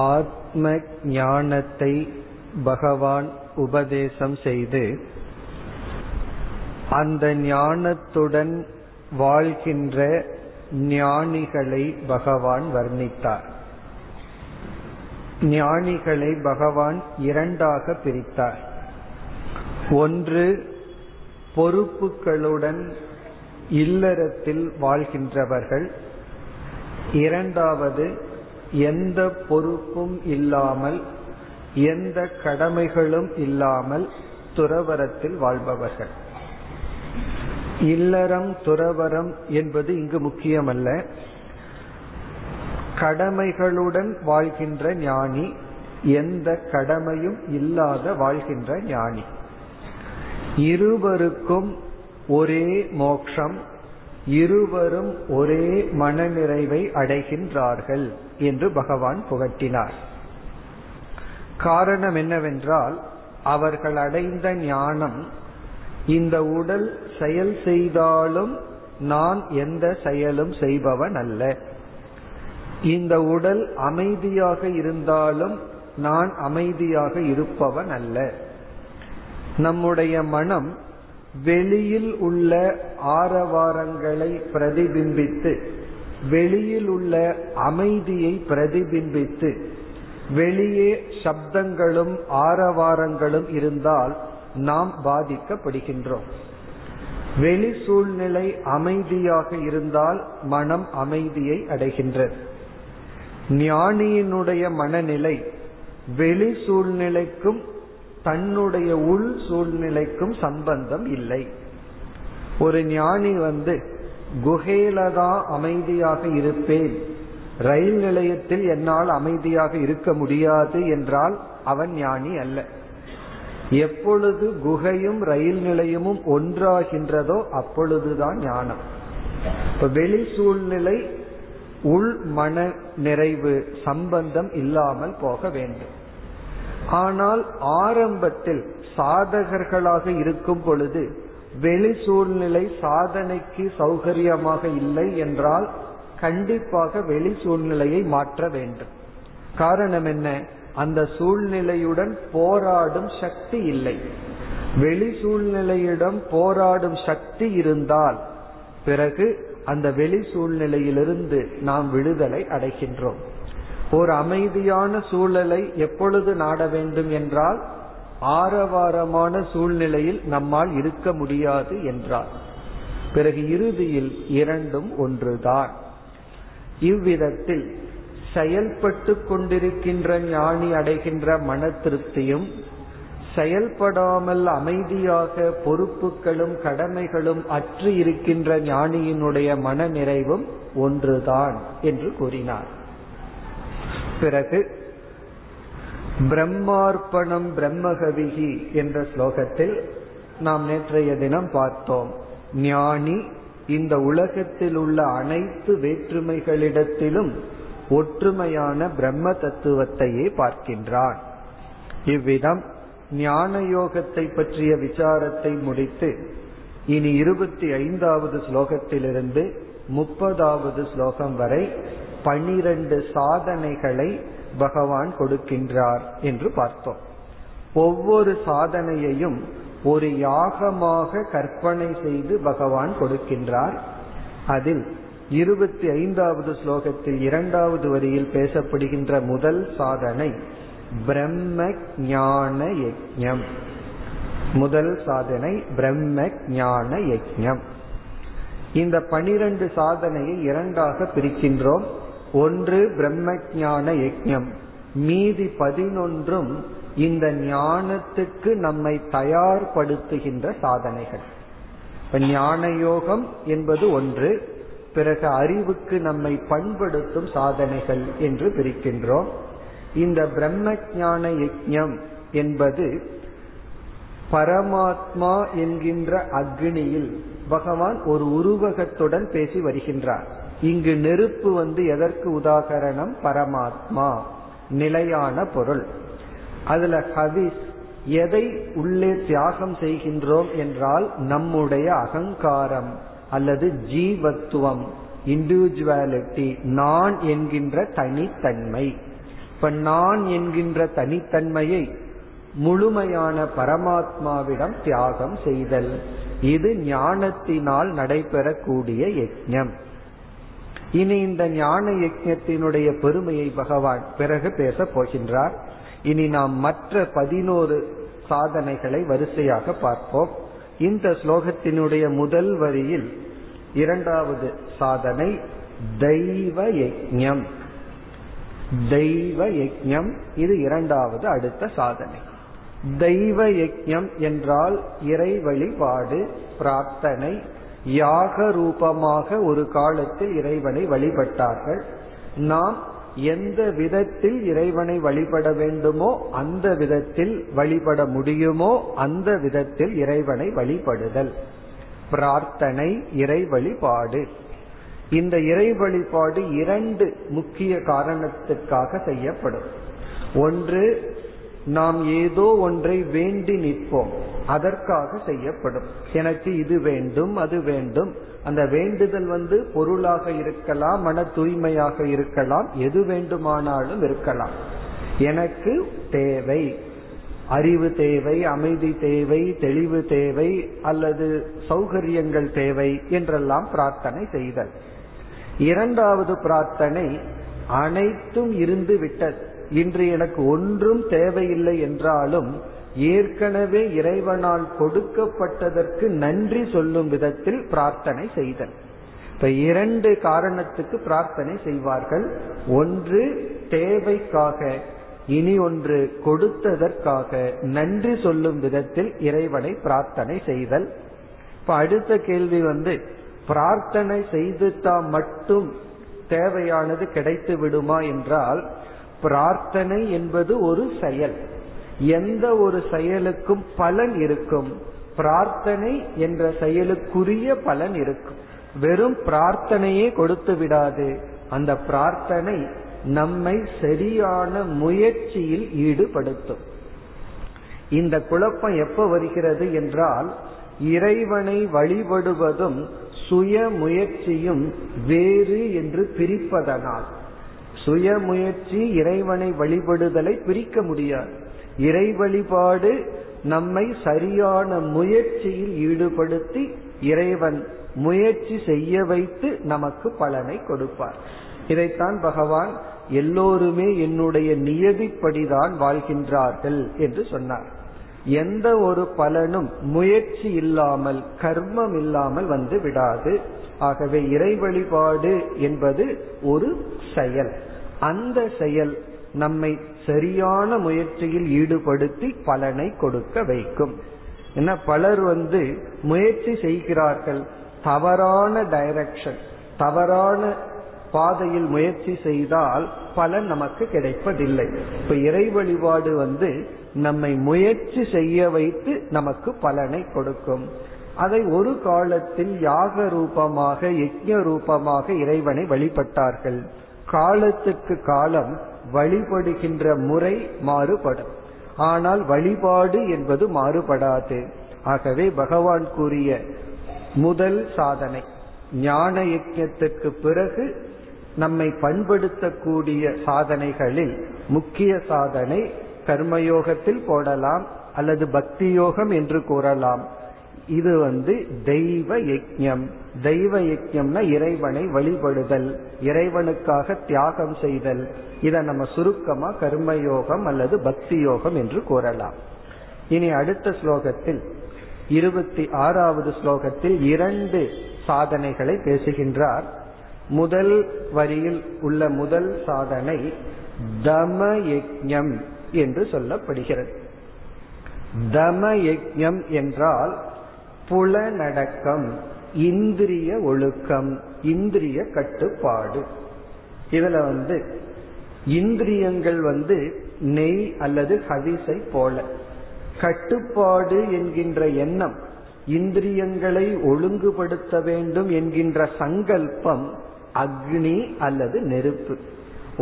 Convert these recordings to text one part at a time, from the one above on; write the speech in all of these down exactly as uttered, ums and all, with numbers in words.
ஆத்ம ஞானத்தை பகவான் உபதேசம் செய்து அந்த ஞானத்துடன் வாழ்கின்ற ஞானிகளை பகவான் வர்ணித்தார். ஞானிகளை பகவான் இரண்டாக பிரித்தார். ஒன்று பொறுப்புகளுடன் இல்லறத்தில் வாழ்கின்றவர்கள், இரண்டாவது எந்த பொறுப்பும் இல்லாமல் எந்த கடமைகளும் இல்லாமல் துறவரத்தில் வாழ்பவர்கள். இல்லறம் துறவரம் என்பது இங்கு முக்கியமல்ல. கடமைகளுடன் வாழ்கின்ற ஞானி, எந்த கடமையும் இல்லாத வாழ்கின்ற ஞானி, இருவருக்கும் ஒரே மோட்சம், இருவரும் ஒரே மனநிறைவை அடைகின்றார்கள் என்று பகவான் புகட்டினார். காரணம் என்னவென்றால், அவர்கள் அடைந்த ஞானம் இந்த உடல் செயல் செய்தாலும் நான் எந்த செயலும் செய்பவன் அல்ல, இந்த உடல் அமைதியாக இருந்தாலும் நான் அமைதியாக இருப்பவன் அல்ல. நம்முடைய மனம் வெளியில் உள்ள ஆரவாரங்களை பிரதிபிம்பித்து, வெளியில் உள்ள அமைதியை பிரதிபிம்பித்து, வெளியே சப்தங்களும் ஆரவாரங்களும் இருந்தால் நாம் பாதிக்கப்படுகின்றோம். வெளி சூழ்நிலை அமைதியாக இருந்தால் மனம் அமைதியை அடைகின்றது. ஞானியினுடைய மனநிலை வெளி சூழ்நிலைக்கும் தன்னுடைய உள் சூழ்நிலைக்கும் சம்பந்தம் இல்லை. ஒரு ஞானி வந்து குகையில தான் அமைதியாக இருப்பேன், ரயில் நிலையத்தில் என்னால் அமைதியாக இருக்க முடியாது என்றால் அவன் ஞானி அல்ல. எப்பொழுது குகையும் ரயில் நிலையமும் ஒன்றாகின்றதோ அப்பொழுதுதான் ஞானம். இப்ப வெளி சூழ்நிலை உள் மன நிறைவு சம்பந்தம் இல்லாமல் போக வேண்டும். ஆனால் ஆரம்பத்தில் சாதகர்களாக இருக்கும் பொழுது வெளி சூழ்நிலை சாதனைக்கு சௌகரியமாக இல்லை என்றால் கண்டிப்பாக வெளி சூழ்நிலையை மாற்ற வேண்டும். காரணம் என்ன? அந்த சூழ்நிலையுடன் போராடும் சக்தி இல்லை. வெளி சூழ்நிலையிடம் போராடும் சக்தி இருந்தால் பிறகு அந்த வெளி சூழ்நிலையிலிருந்து நாம் விடுதலை அடைகின்றோம். ஒரு அமைதியான சூழலை எப்பொழுது நாட வேண்டும் என்றால், ஆரவாரமான சூழ்நிலையில் நம்மால் இருக்க முடியாது என்றால். பிறகு இறுதியில் இரண்டும் ஒன்றுதான். இவ்விதத்தில் செயல்பட்டு கொண்டிருக்கின்ற ஞானி அடைகின்ற மன திருப்தியும், செயல்படாமல் அமைதியாக பொறுப்புகளும் கடமைகளும் அற்று இருக்கின்ற ஞானியினுடைய மன நிறைவும் ஒன்றுதான் என்று கூறினார். பிறகு பிரம்மார்ப்பணம் பிரம்மகவிகி என்ற ஸ்லோகத்தில் நாம் நேற்றைய தினம் பார்த்தோம், ஞானி இந்த உலகத்தில் உள்ள அனைத்து வேற்றுமைகளிடத்திலும் ஒற்றுமையான பிரம்ம தத்துவத்தையே பார்க்கின்றான். இவ்விதம் ஞான யோகத்தை பற்றிய விசாரத்தை முடித்து இனி இருபத்தி ஐந்தாவது ஸ்லோகத்திலிருந்து முப்பதாவது ஸ்லோகம் வரை பனிரண்டு சாதனைகளை பகவான் கொடுக்கின்றார் என்று பார்த்தோம். ஒவ்வொரு சாதனையையும் ஒரு யாகமாக கற்பனை செய்து பகவான் கொடுக்கின்றார். அதில் இருபத்தி ஐந்தாவது ஸ்லோகத்தில் இரண்டாவது வரியில் பேசப்படுகின்ற முதல் சாதனை பிரம்ம ஞான யஜ்ஞம். முதல் சாதனை பிரம்ம ஞான யஜ்ஞம். இந்த பனிரெண்டு சாதனையை இரண்டாக பிரிக்கின்றோம். ஒன்று பிரம்ம ஞான யஜ்ஞம், மீதி பதினொன்றும் இந்த ஞானத்துக்கு நம்மை தயார்படுத்துகின்ற சாதனைகள். ஞான யோகம் என்பது ஒன்று, பிறகு அறிவுக்கு நம்மை பண்படுத்தும் சாதனைகள் என்று பிரிக்கின்றோம். இந்த பிரம்ம ஞான யஜ்ஞம் என்பது பரமாத்மா என்கின்ற அக்னியில் பகவான் ஒரு உருவகத்துடன் பேசி வருகின்றார். இங்கு நெருப்பு வந்து எதற்கு உதாகரணம்? பரமாத்மா, நிலையான பொருள். அதுல ஹவிஸ், எதை உள்ளே தியாகம் செய்கின்றோம் என்றால் நம்முடைய அகங்காரம் அல்லது ஜீவத்துவம், இண்டிவிஜுவாலிட்டி, நான் என்கின்ற தனித்தன்மை. இப்ப நான் என்கின்ற தனித்தன்மையை முழுமையான பரமாத்மாவிடம் தியாகம் செய்தல், இது ஞானத்தினால் நடைபெறக்கூடிய யஜ்ஞம். இனி இந்த ஞான யஜ்ஞத்தினுடைய பெருமையை பகவான் பிறகு பேச போகின்றார். இனி நாம் மற்ற பதினோரு சாதனைகளை வரிசையாக பார்ப்போம். இந்த ஸ்லோகத்தினுடைய முதல் வரியில் இரண்டாவது சாதனை தெய்வ யஜ்ஞம். தெய்வ யஜ்ஞம் இது இரண்டாவது அடுத்த சாதனை. தெய்வ யஜ்ஞம் என்றால் இறை வழிபாடு, பிரார்த்தனை. யாக ரூபமாக ஒரு காலத்தில் இறைவனை வழிபட்டார்கள். நாம் எந்த விதத்தில் இறைவனை வழிபட வேண்டுமோ அந்த விதத்தில் வழிபட முடியுமோ அந்த விதத்தில் இறைவனை வழிபடுதல், பிரார்த்தனை, இறை வழிபாடு. இந்த இறை வழிபாடு இரண்டு முக்கிய காரணத்திற்காக செய்யப்படும். ஒன்று, நாம் ஏதோ ஒன்றை வேண்டி நிற்போம், அதற்காக செய்யப்படும். எனக்கு இது வேண்டும் அது வேண்டும். அந்த வேண்டுதல் வந்து பொருளாக இருக்கலாம், மன தூய்மையாக இருக்கலாம், எது வேண்டுமானாலும் இருக்கலாம். எனக்கு தேவை, அறிவு தேவை, அமைதி தேவை, தெளிவு தேவை, அல்லது சௌகரியங்கள் தேவை என்றெல்லாம் பிரார்த்தனை செய்தல். இரண்டாவது பிரார்த்தனை அனைத்தும் இருந்து விட்டது, இன்று எனக்கு ஒன்றும் தேவையில்லை என்றாலும் ஏற்கனவே இறைவனால் கொடுக்கப்பட்டதற்கு நன்றி சொல்லும் விதத்தில் பிரார்த்தனை செய்தல். இப்ப இரண்டு காரணத்துக்கு பிரார்த்தனை செய்வார்கள். ஒன்று தேவைக்காக, இனி ஒன்று கொடுத்ததற்காக நன்றி சொல்லும் விதத்தில் இறைவனை பிரார்த்தனை செய்தல். இப்ப அடுத்த கேள்வி வந்து, பிரார்த்தனை செய்துட்டா மட்டும் தேவையானது கிடைத்து விடுமா என்றால், பிரார்த்தனை என்பது ஒரு செயல், எந்த ஒரு செயலுக்கும் பலன் இருக்கும். பிரார்த்தனை என்ற செயலுக்குரிய பலன் இருக்கும். வெறும் பிரார்த்தனையே கொடுத்து விடாது, அந்த பிரார்த்தனை நம்மை சரியான முயற்சியில் ஈடுபடுத்தும். இந்த குழப்பம் எப்ப வருகிறது என்றால், இறைவனை வழிபடுவதும் சுய முயற்சியும் வேறு என்று பிரிப்பதனால். சுய முயற்சி இறைவனை வழிபடுதலை பிரிக்க முடியாது. இறை வழிபாடு நம்மை சரியான முயற்சியில் ஈடுபடுத்தி இறைவன் முயற்சி செய்ய வைத்து நமக்கு பலனை கொடுப்பார். இதைத்தான் பகவான் எல்லோருமே என்னுடைய நியதிப்படிதான் வாழ்கின்றார்கள் என்று சொன்னார். எந்த ஒரு பலனும் முயற்சி இல்லாமல், கர்மம் இல்லாமல் வந்து விடாது. ஆகவே இறை வழிபாடு என்பது ஒரு செயல், அந்த செயல் நம்மை சரியான முயற்சியில் ஈடுபடுத்தி பலனை கொடுக்க வைக்கும். என்ன, பலர் வந்து முயற்சி செய்கிறார்கள், தவறான டைரக்ஷன், தவறான பாதையில் முயற்சி செய்தால் பலன் நமக்கு கிடைப்பதில்லை. இப்ப இறை வழிபாடு வந்து நம்மை முயற்சி செய்ய வைத்து நமக்கு பலனை கொடுக்கும். அதை ஒரு காலத்தில் யாக ரூபமாக, யஜ்ஞ ரூபமாக இறைவனை வழிபட்டார்கள். காலத்துக்கு காலம் வழிபடுகின்ற முறை மாறுபடும், ஆனால் வழிபாடு என்பது மாறுபடாது. ஆகவே பகவான் கூறிய முதல் சாதனை ஞான யஜ்ஞத்திற்கு பிறகு நம்மை பண்படுத்தக்கூடிய சாதனைகளில் முக்கிய சாதனை கர்மயோகத்தில் போடலாம், அல்லது பக்தி யோகம் என்று கூறலாம். இது வந்து தெய்வ யஜ்ஞம். தெய்வ யஜ்ஞம்னா இறைவனை வழிபடுதல், இறைவனுக்காக தியாகம் செய்தல். இதை நம்ம சுருக்கமா கர்மயோகம் அல்லது பக்தி யோகம் என்று கூறலாம். இனி அடுத்த ஸ்லோகத்தில், இருபத்தி ஆறாவது ஸ்லோகத்தில், இரண்டு சாதனைகளை பேசுகின்றார். முதல் வரியில் உள்ள முதல் சாதனை தம யஜ்ஞம் என்று சொல்லப்படுகிறது. தம யஜ்ஞம் என்றால் புலனடக்கம், இந்திரிய ஒழுக்கம், இந்திரிய கட்டுப்பாடு. இதுல வந்து இந்திரியங்கள் வந்து நெய் அல்லது ஹவிசை போல. கட்டுப்பாடு என்கின்ற எண்ணம், இந்திரியங்களை ஒழுங்குபடுத்த வேண்டும் என்கின்ற சங்கல்பம் அக்னி அல்லது நெருப்பு.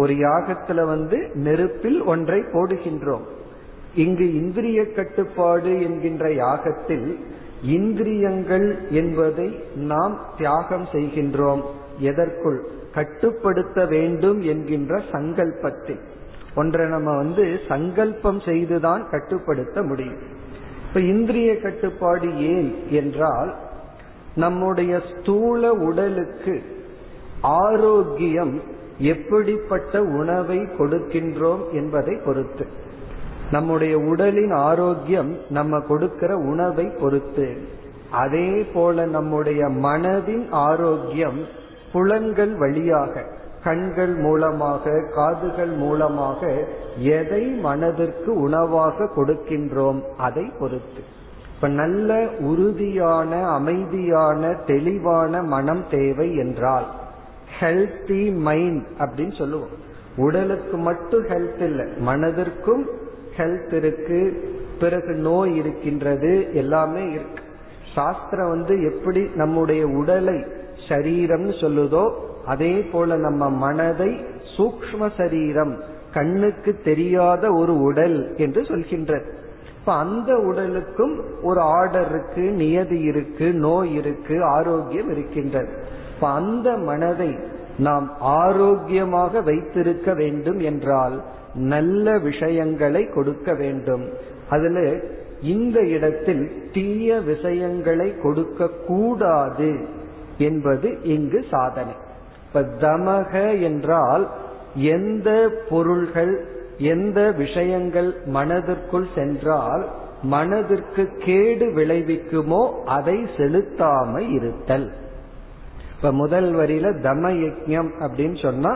ஒரு யாகத்துல வந்து நெருப்பில் ஒன்றை போடுகின்றோம். இங்கு இந்திரிய கட்டுப்பாடு என்கின்ற யாகத்தில் இந்திரியங்கள் என்பதை நாம் தியாகம் செய்கின்றோம். எதற்குள்? கட்டுப்படுத்த வேண்டும் என்கின்ற சங்கல்பத்தில். ஒன்றை நம்ம வந்து சங்கல்பம் செய்துதான் கட்டுப்படுத்த முடியும். இப்ப இந்திரிய கட்டுப்பாடு ஏன் என்றால், நம்முடைய ஸ்தூல உடலுக்கு ஆரோக்கியம் எப்படிப்பட்ட உணவை கொடுக்கின்றோம் என்பதை பொறுத்து, நம்முடைய உடலின் ஆரோக்கியம் நம்ம கொடுக்கிற உணவை பொறுத்து. அதே போல நம்முடைய மனதின் ஆரோக்கியம் புலன்கள் வழியாக, கண்கள் மூலமாக, காதுகள் மூலமாக எதை மனதிற்கு உணவாக கொடுக்கின்றோம் அதை பொறுத்து. இப்ப நல்ல உறுதியான அமைதியான தெளிவான மனம் தேவை என்றால் ஹெல்த்தி மைண்ட் அப்படின்னு சொல்லுவோம். உடலுக்கு மட்டும் ஹெல்த் இல்லை, மனதிற்கும் ஹெல்த் இருக்கு, பிறகு நோய் இருக்கின்றது, எல்லாமே இருக்கு. சாஸ்திரம் வந்து எப்படி நம்முடைய உடலை சரீரம் சொல்லுதோ அதே போல நம்ம மனதை சூக்ஷ்ம சரீரம், கண்ணுக்கு தெரியாத ஒரு உடல் என்று சொல்கின்றது. இப்ப அந்த உடலுக்கும் ஒரு ஆர்டர் இருக்கு, நியதி இருக்கு, நோய் இருக்கு, ஆரோக்கியம் இருக்கின்றது. இப்ப அந்த மனதை நாம் ஆரோக்கியமாக வைத்திருக்க வேண்டும் என்றால் நல்ல விஷயங்களை கொடுக்க வேண்டும். அதுல இந்த இடத்தில் தீய விஷயங்களை கொடுக்க கூடாது என்பது இங்கு சாதனை. இப்ப தமக என்றால் எந்த பொருள்கள் எந்த விஷயங்கள் மனதிற்குள் சென்றால் மனதிற்கு கேடு விளைவிக்குமோ அதை செலுத்தாம இருத்தல். இப்ப முதல் வரியில தம யஜ்ஞம் அப்படின்னு சொன்னா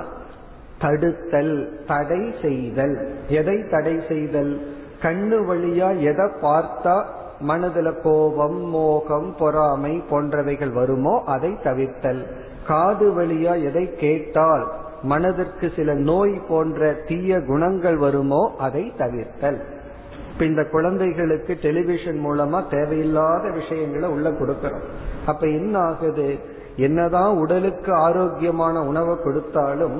தடுத்தல், தடை செய்தல். எதை தடை செய்தல்? கண்ணு வழியா எதை பார்த்தா மனதுல கோபம், மோகம், பொறாமை போன்றவைகள் வருமோ அதை தவிர்த்தல். காது வழியா எதை கேட்டால் மனதிற்கு சில நோய் போன்ற தீய குணங்கள் வருமோ அதை தவிர்த்தல். இப்ப இந்த குழந்தைகளுக்கு டெலிவிஷன் மூலமா தேவையில்லாத விஷயங்களை உள்ள கொடுக்கிறோம். அப்ப என்ன ஆகுது? என்னதான் உடலுக்கு ஆரோக்கியமான உணவை கொடுத்தாலும்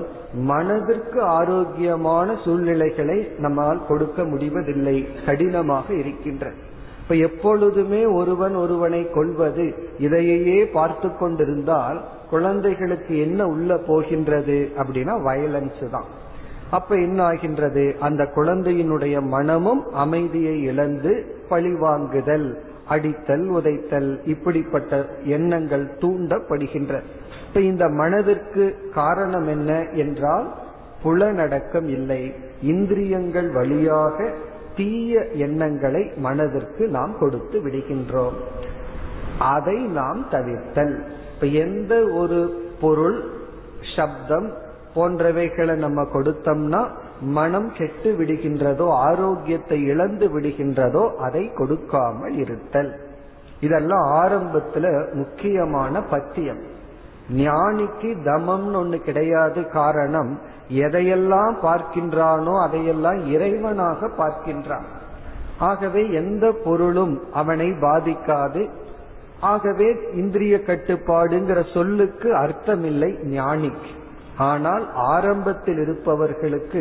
மனதிற்கு ஆரோக்கியமான சூழ்நிலைகளை நம்மால் கொடுக்க முடிவதில்லை, கடினமாக இருக்கின்ற. இப்ப எப்பொழுதுமே ஒருவன் ஒருவனை கொள்வது, இதையே பார்த்து கொண்டிருந்தால் குழந்தைகளுக்கு என்ன உள்ள போகின்றது அப்படின்னா வயலன்ஸ் தான். அப்ப என்ன ஆகின்றது? அந்த குழந்தையினுடைய மனமும் அமைதியை இழந்து பழிவாங்குதல், அடித்தல், உதைத்தல், இப்படிப்பட்ட எண்ணங்கள் தூண்டப்படுகின்ற. இப்ப இந்த மனதிற்கு காரணம் என்ன என்றால் புலனடக்கம் இல்லை. இந்திரியங்கள் வழியாக தீய எண்ணங்களை மனதிற்கு நாம் கொடுத்து விடுகின்றோம், அதை நாம் தவிர்த்தல். இப்ப எந்த ஒரு பொருள், சப்தம் போன்றவைகளை நம்ம கொடுத்தோம்னா மனம் கெட்டு விடுகின்றதோ, ஆரோக்கியத்தை இழந்து விடுகின்றதோ அதை கொடுக்காமல் இருத்தல். இதெல்லாம் ஆரம்பத்துல முக்கியமான பத்தியம். ஞானிக்கு தமம்னு ஒண்ணு கிடையாது. காரணம், எதையெல்லாம் பார்க்கின்றானோ அதையெல்லாம் இறைவனாக பார்க்கின்றான். ஆகவே எந்த பொருளும் அவனை பாதிக்காது. ஆகவே இந்திரிய கட்டுப்பாடுங்கிற சொல்லுக்கு அர்த்தமில்லை ஞானிக்கு. ஆனால் ஆரம்பத்தில் இருப்பவர்களுக்கு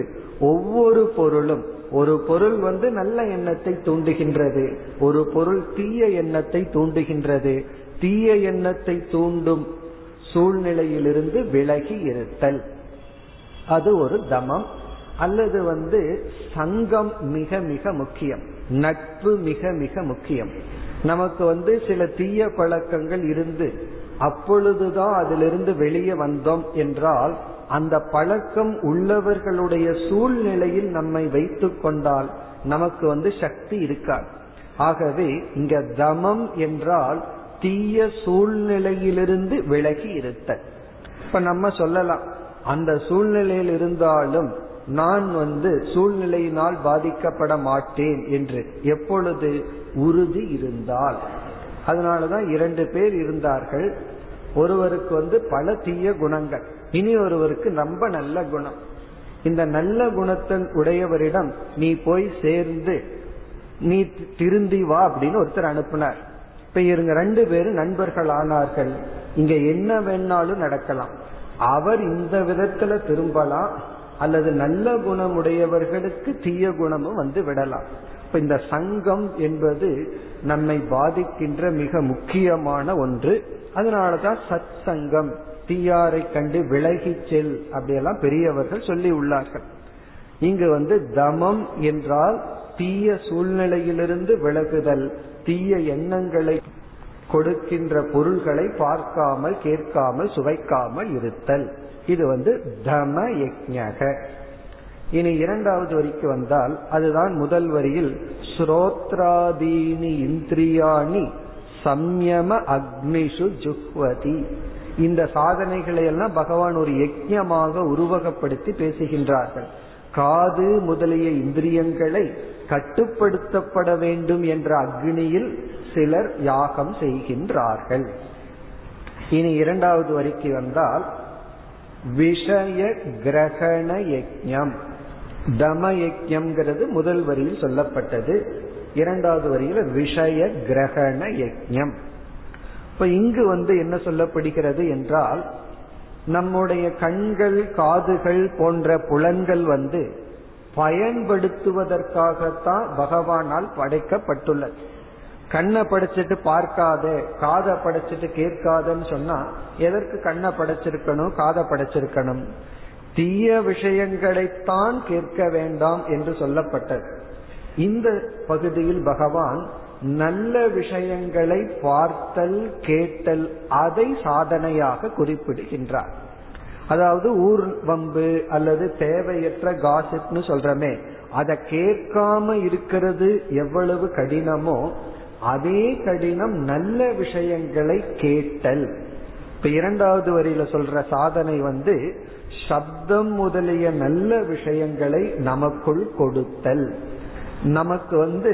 ஒவ்வொரு பொருளும், ஒரு பொருள் வந்து நல்ல எண்ணத்தை தூண்டுகின்றது, ஒரு பொருள் தீய எண்ணத்தை தூண்டுகின்றது, தீய எண்ணத்தை தூண்டும் சூழ்நிலையிலிருந்து விலகி இருத்தல், அது ஒரு தமம். அல்லது வந்து சங்கம் மிக மிக முக்கியம், நட்பு மிக மிக முக்கியம். நமக்கு வந்து சில தீய பழக்கங்கள் இருந்து அப்பொழுதுதான் அதிலிருந்து வெளியே வந்தோம் என்றால் அந்த பழக்கம் உள்ளவர்களுடைய சூழ்நிலையில் நம்மை வைத்து கொண்டால் நமக்கு வந்து சக்தி இருக்காது. ஆகவே இங்க தமம் என்றால் தீய சூழ்நிலையிலிருந்து விலகி இருத்தல். இப்ப நம்ம சொல்லலாம், அந்த சூழ்நிலையில் இருந்தாலும் நான் வந்து சூழ்நிலையினால் பாதிக்கப்பட மாட்டேன் என்று எப்பொழுது உறுதி இருந்தால். அதனாலதான் இரண்டு பேர் இருந்தார்கள், ஒருவருக்கு வந்து பல தீய குணங்கள், இனி ஒருவருக்கு ரொம்ப நல்ல குணம். இந்த நல்ல குணத்தின் உடையவரிடம் நீ போய் சேர்ந்து நீ திருந்தி வா அப்படின்னு ஒருத்தர் அனுப்புனார். இப்ப இவங்க ரெண்டு பேரும் நண்பர்கள் ஆனார்கள். இங்க என்ன வேணாலும் நடக்கலாம், அவர் இந்த விதத்துல திரும்பலாம் அல்லது நல்ல குணமுடையவர்களுக்கு தீய குணமும் வந்து விடலாம். இப்ப இந்த சங்கம் என்பது நம்மை பாதிக்கின்ற மிக முக்கியமான ஒன்று. அதனாலதான் சத் சங்கம், தீயாரை கண்டு விலகி செல் அப்படியெல்லாம் பெரியவர்கள் சொல்லி உள்ளார்கள். இங்கு வந்து தமம் என்றால் தீய சூழ்நிலையிலிருந்து விலகுதல், தீய எண்ணங்களை கொடுக்கின்ற பொருள்களை பார்க்காமல் கேட்காமல் சுவைக்காமல் இருத்தல். இது வந்து தம யஜ்ஞக. இனி இரண்டாவது வரிக்கு வந்தால் அதுதான் முதல் வரியில் ஸ்ரோத்ராதீனி இந்திரியாணி சம்யம அக்னிஷு ஜுஹ்வதி. இந்த சாதனைகளை எல்லாம் பகவான் ஒரு யஜ்ஞமாக உருவகப்படுத்தி பேசுகின்றார்கள். காது முதலிய இந்திரியங்களை கட்டுப்படுத்தப்பட வேண்டும் என்ற அக்னியில் சிலர் யாகம் செய்கின்றார்கள். இனி இரண்டாவது வரிக்கு வந்தால் விஷய கிரகண யஜ்ஞம். தம யஜ்ஞம்ங்கிறது முதல் வரியில் சொல்லப்பட்டது, இரண்டாவது வரியில் விஷய கிரகண யஜ்ஞம். இப்ப இங்கு வந்து என்ன சொல்லப்படுகிறது என்றால், நம்முடைய கண்கள் காதுகள் போன்ற புலன்கள் வந்து பயன்படுத்துவதற்காகத்தான் பகவானால் படைக்கப்பட்டுள்ளது. கண்ணை படைச்சிட்டு பார்க்காத, காதை படைச்சிட்டு கேட்காதன்னு சொன்னா எதற்கு கண்ணை படைச்சிருக்கணும் காதை படைச்சிருக்கணும்? தீய விஷயங்களைத்தான் கேட்க வேண்டாம் என்று சொல்லப்பட்டது. இந்த பகுதியில் பகவான் நல்ல விஷயங்களை பார்த்தல் கேட்டல் அதை சாதனையாக குறிப்பிடுகின்றார். அதாவது ஊர் வம்பு அல்லது தேவையற்ற காசிப்னு சொல்றமே, அதை கேட்காம இருக்கிறது எவ்வளவு கடினமோ அதே கடினம் நல்ல விஷயங்களை கேட்டல். இப்ப இரண்டாவது வரியில சொல்ற சாதனை வந்து சப்தம் முதலிய நல்ல விஷயங்களை நமக்குள் கொடுத்தல். நமக்கு வந்து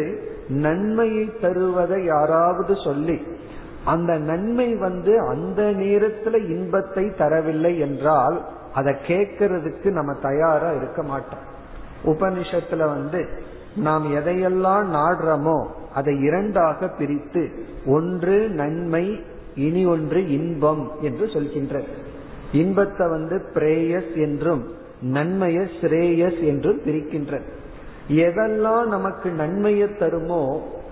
நன்மையை தருவதை யாராவது சொல்லி அந்த நன்மை வந்து அந்த நேரத்துல இன்பத்தை தரவில்லை என்றால் அதை கேட்கறதுக்கு நம்ம தயாரா இருக்க மாட்டோம். உபனிஷத்துல வந்து நாம் எதையெல்லாம் நாடுறோமோ அதை இரண்டாக பிரித்து, ஒன்று நன்மை, இனி ஒன்று இன்பம் என்று சொல்கின்றது. இன்பத்தை வந்து பிரேயஸ் என்றும் நன்மையை ஸ்ரேயஸ் என்றும் பிரிக்கின்றது. எதெல்லாம் நமக்கு நன்மையை தருமோ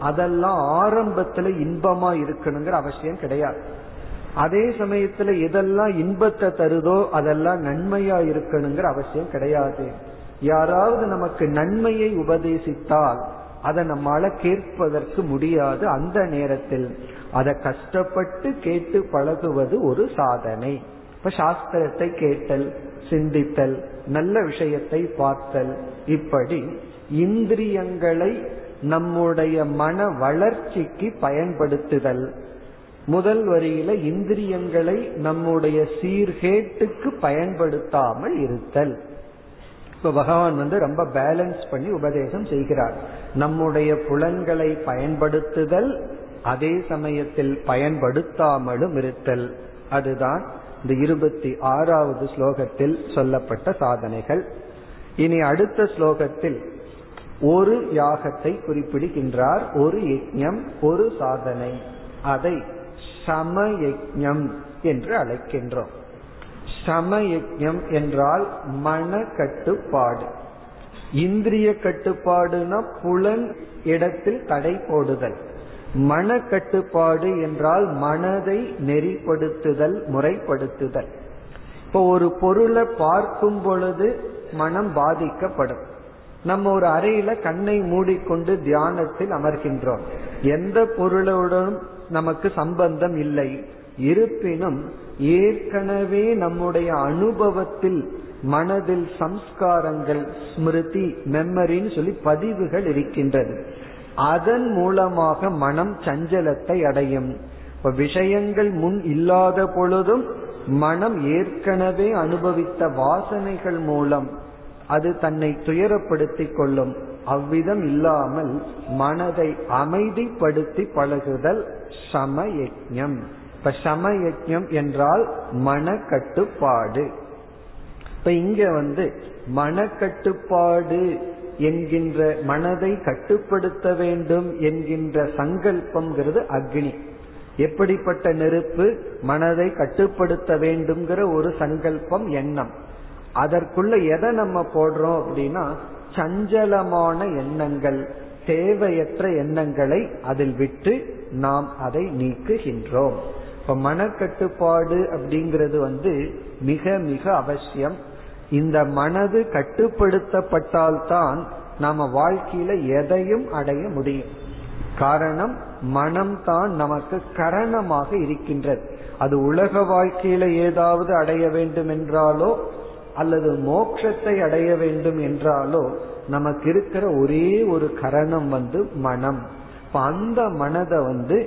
அதெல்லாம் ஆரம்பத்துல இன்பமா இருக்கணுங்கிற அவசியம் கிடையாது. அதே சமயத்துல எதெல்லாம் இன்பத்தை தருதோ அதெல்லாம் நன்மையா இருக்கணுங்கிற அவசியம் கிடையாது. யாராவது நமக்கு நன்மையை உபதேசித்தால் அதை நம்மால கேட்பதற்கு முடியாது. அந்த நேரத்தில் அதை கஷ்டப்பட்டு கேட்டு பழகுவது ஒரு சாதனை. இப்ப சாஸ்திரத்தை கேட்டல், சிந்தித்தல், நல்ல விஷயத்தை பார்த்தல், இப்படி இந்திரியங்களை நம்முடைய மன வளர்ச்சிக்கு பயன்படுத்துதல். முதல் வரியில இந்திரியங்களை நம்முடைய சீர்கேட்டுக்கு பயன்படுத்தாமல் இருத்தல். இப்ப பகவான் வந்து ரொம்ப பேலன்ஸ் பண்ணி உபதேசம் செய்கிறார். நம்முடைய புலன்களை பயன்படுத்துதல், அதே சமயத்தில் பயன்படுத்தாமலும் இருத்தல். அதுதான் இந்த இருபத்தி ஆறாவது ஸ்லோகத்தில் சொல்லப்பட்ட சாதனைகள். இனி அடுத்த ஸ்லோகத்தில் ஒரு யாகத்தை குறிப்பிடுகின்றார், ஒரு யஜ்ஞம், ஒரு சாதனை. அதை சம யஜ்ஞம் என்று அழைக்கின்றோம். சம யஜ்ஞம் என்றால் மன கட்டுப்பாடு. இந்திரிய கட்டுப்பாடுனா புலன் இடத்தில் தடை போடுதல். மன கட்டுப்பாடு என்றால் மனதை நெறிப்படுத்துதல், முறைப்படுத்துதல். இப்போ ஒரு பொருளை பார்க்கும் பொழுது மனம் பாதிக்கப்படும். நம்ம ஒரு அறையில கண்ணை மூடிக்கொண்டு தியானத்தில் அமர்கின்றோம். எந்த பொருளுடனும் நமக்கு சம்பந்தம் இல்லை. இருப்பினும் ஏற்கனவே நம்முடைய அனுபவத்தில் மனதில் சம்ஸ்காரங்கள், ஸ்மிருதி, மெமரின்னு சொல்லி பதிவுகள் இருக்கின்றது. அதன் மூலமாக மனம் சஞ்சலத்தை அடையும். இப்ப விஷயங்கள் முன் இல்லாத பொழுதும் மனம் ஏற்கனவே அனுபவித்த வாசனைகள் மூலம் அது தன்னை துயரப்படுத்திக் கொள்ளும். அவ்விதம் இல்லாமல் மனதை அமைதிப்படுத்தி பழகுதல் சம யஜ்ஞம். இப்ப சம யஜ்ஞம் என்றால் மன கட்டுப்பாடு. இப்ப இங்க வந்து மன கட்டுப்பாடு என்கின்ற, மனதை கட்டுப்படுத்த வேண்டும் என்கின்ற சங்கல்பம்ங்கிறது அக்னி. எப்படிப்பட்ட நெருப்பு? மனதை கட்டுப்படுத்த வேண்டும்ங்கிற ஒரு சங்கல்பம், எண்ணம். அதற்குள்ள எதை நம்ம போடுறோம் அப்படின்னா சஞ்சலமான எண்ணங்கள், தேவையற்ற எண்ணங்களை அதில் விட்டு நாம் அதை நீக்குகின்றோம். இப்ப மனக்கட்டுப்பாடு அப்படிங்கிறது வந்து மிக மிக அவசியம். இந்த மனது கட்டுப்படுத்தப்பட்டால்தான் நம்ம வாழ்க்கையில எதையும் அடைய முடியும். காரணம், மனம்தான் நமக்கு காரணமாக இருக்கின்றது. அது உலக வாழ்க்கையில ஏதாவது அடைய வேண்டும் என்றாலோ அல்லது மோட்சத்தை அடைய வேண்டும் என்றாலோ நமக்கு இருக்கிற ஒரே ஒரு காரணம் வந்து மனம். இப்ப அந்த மனதை வந்து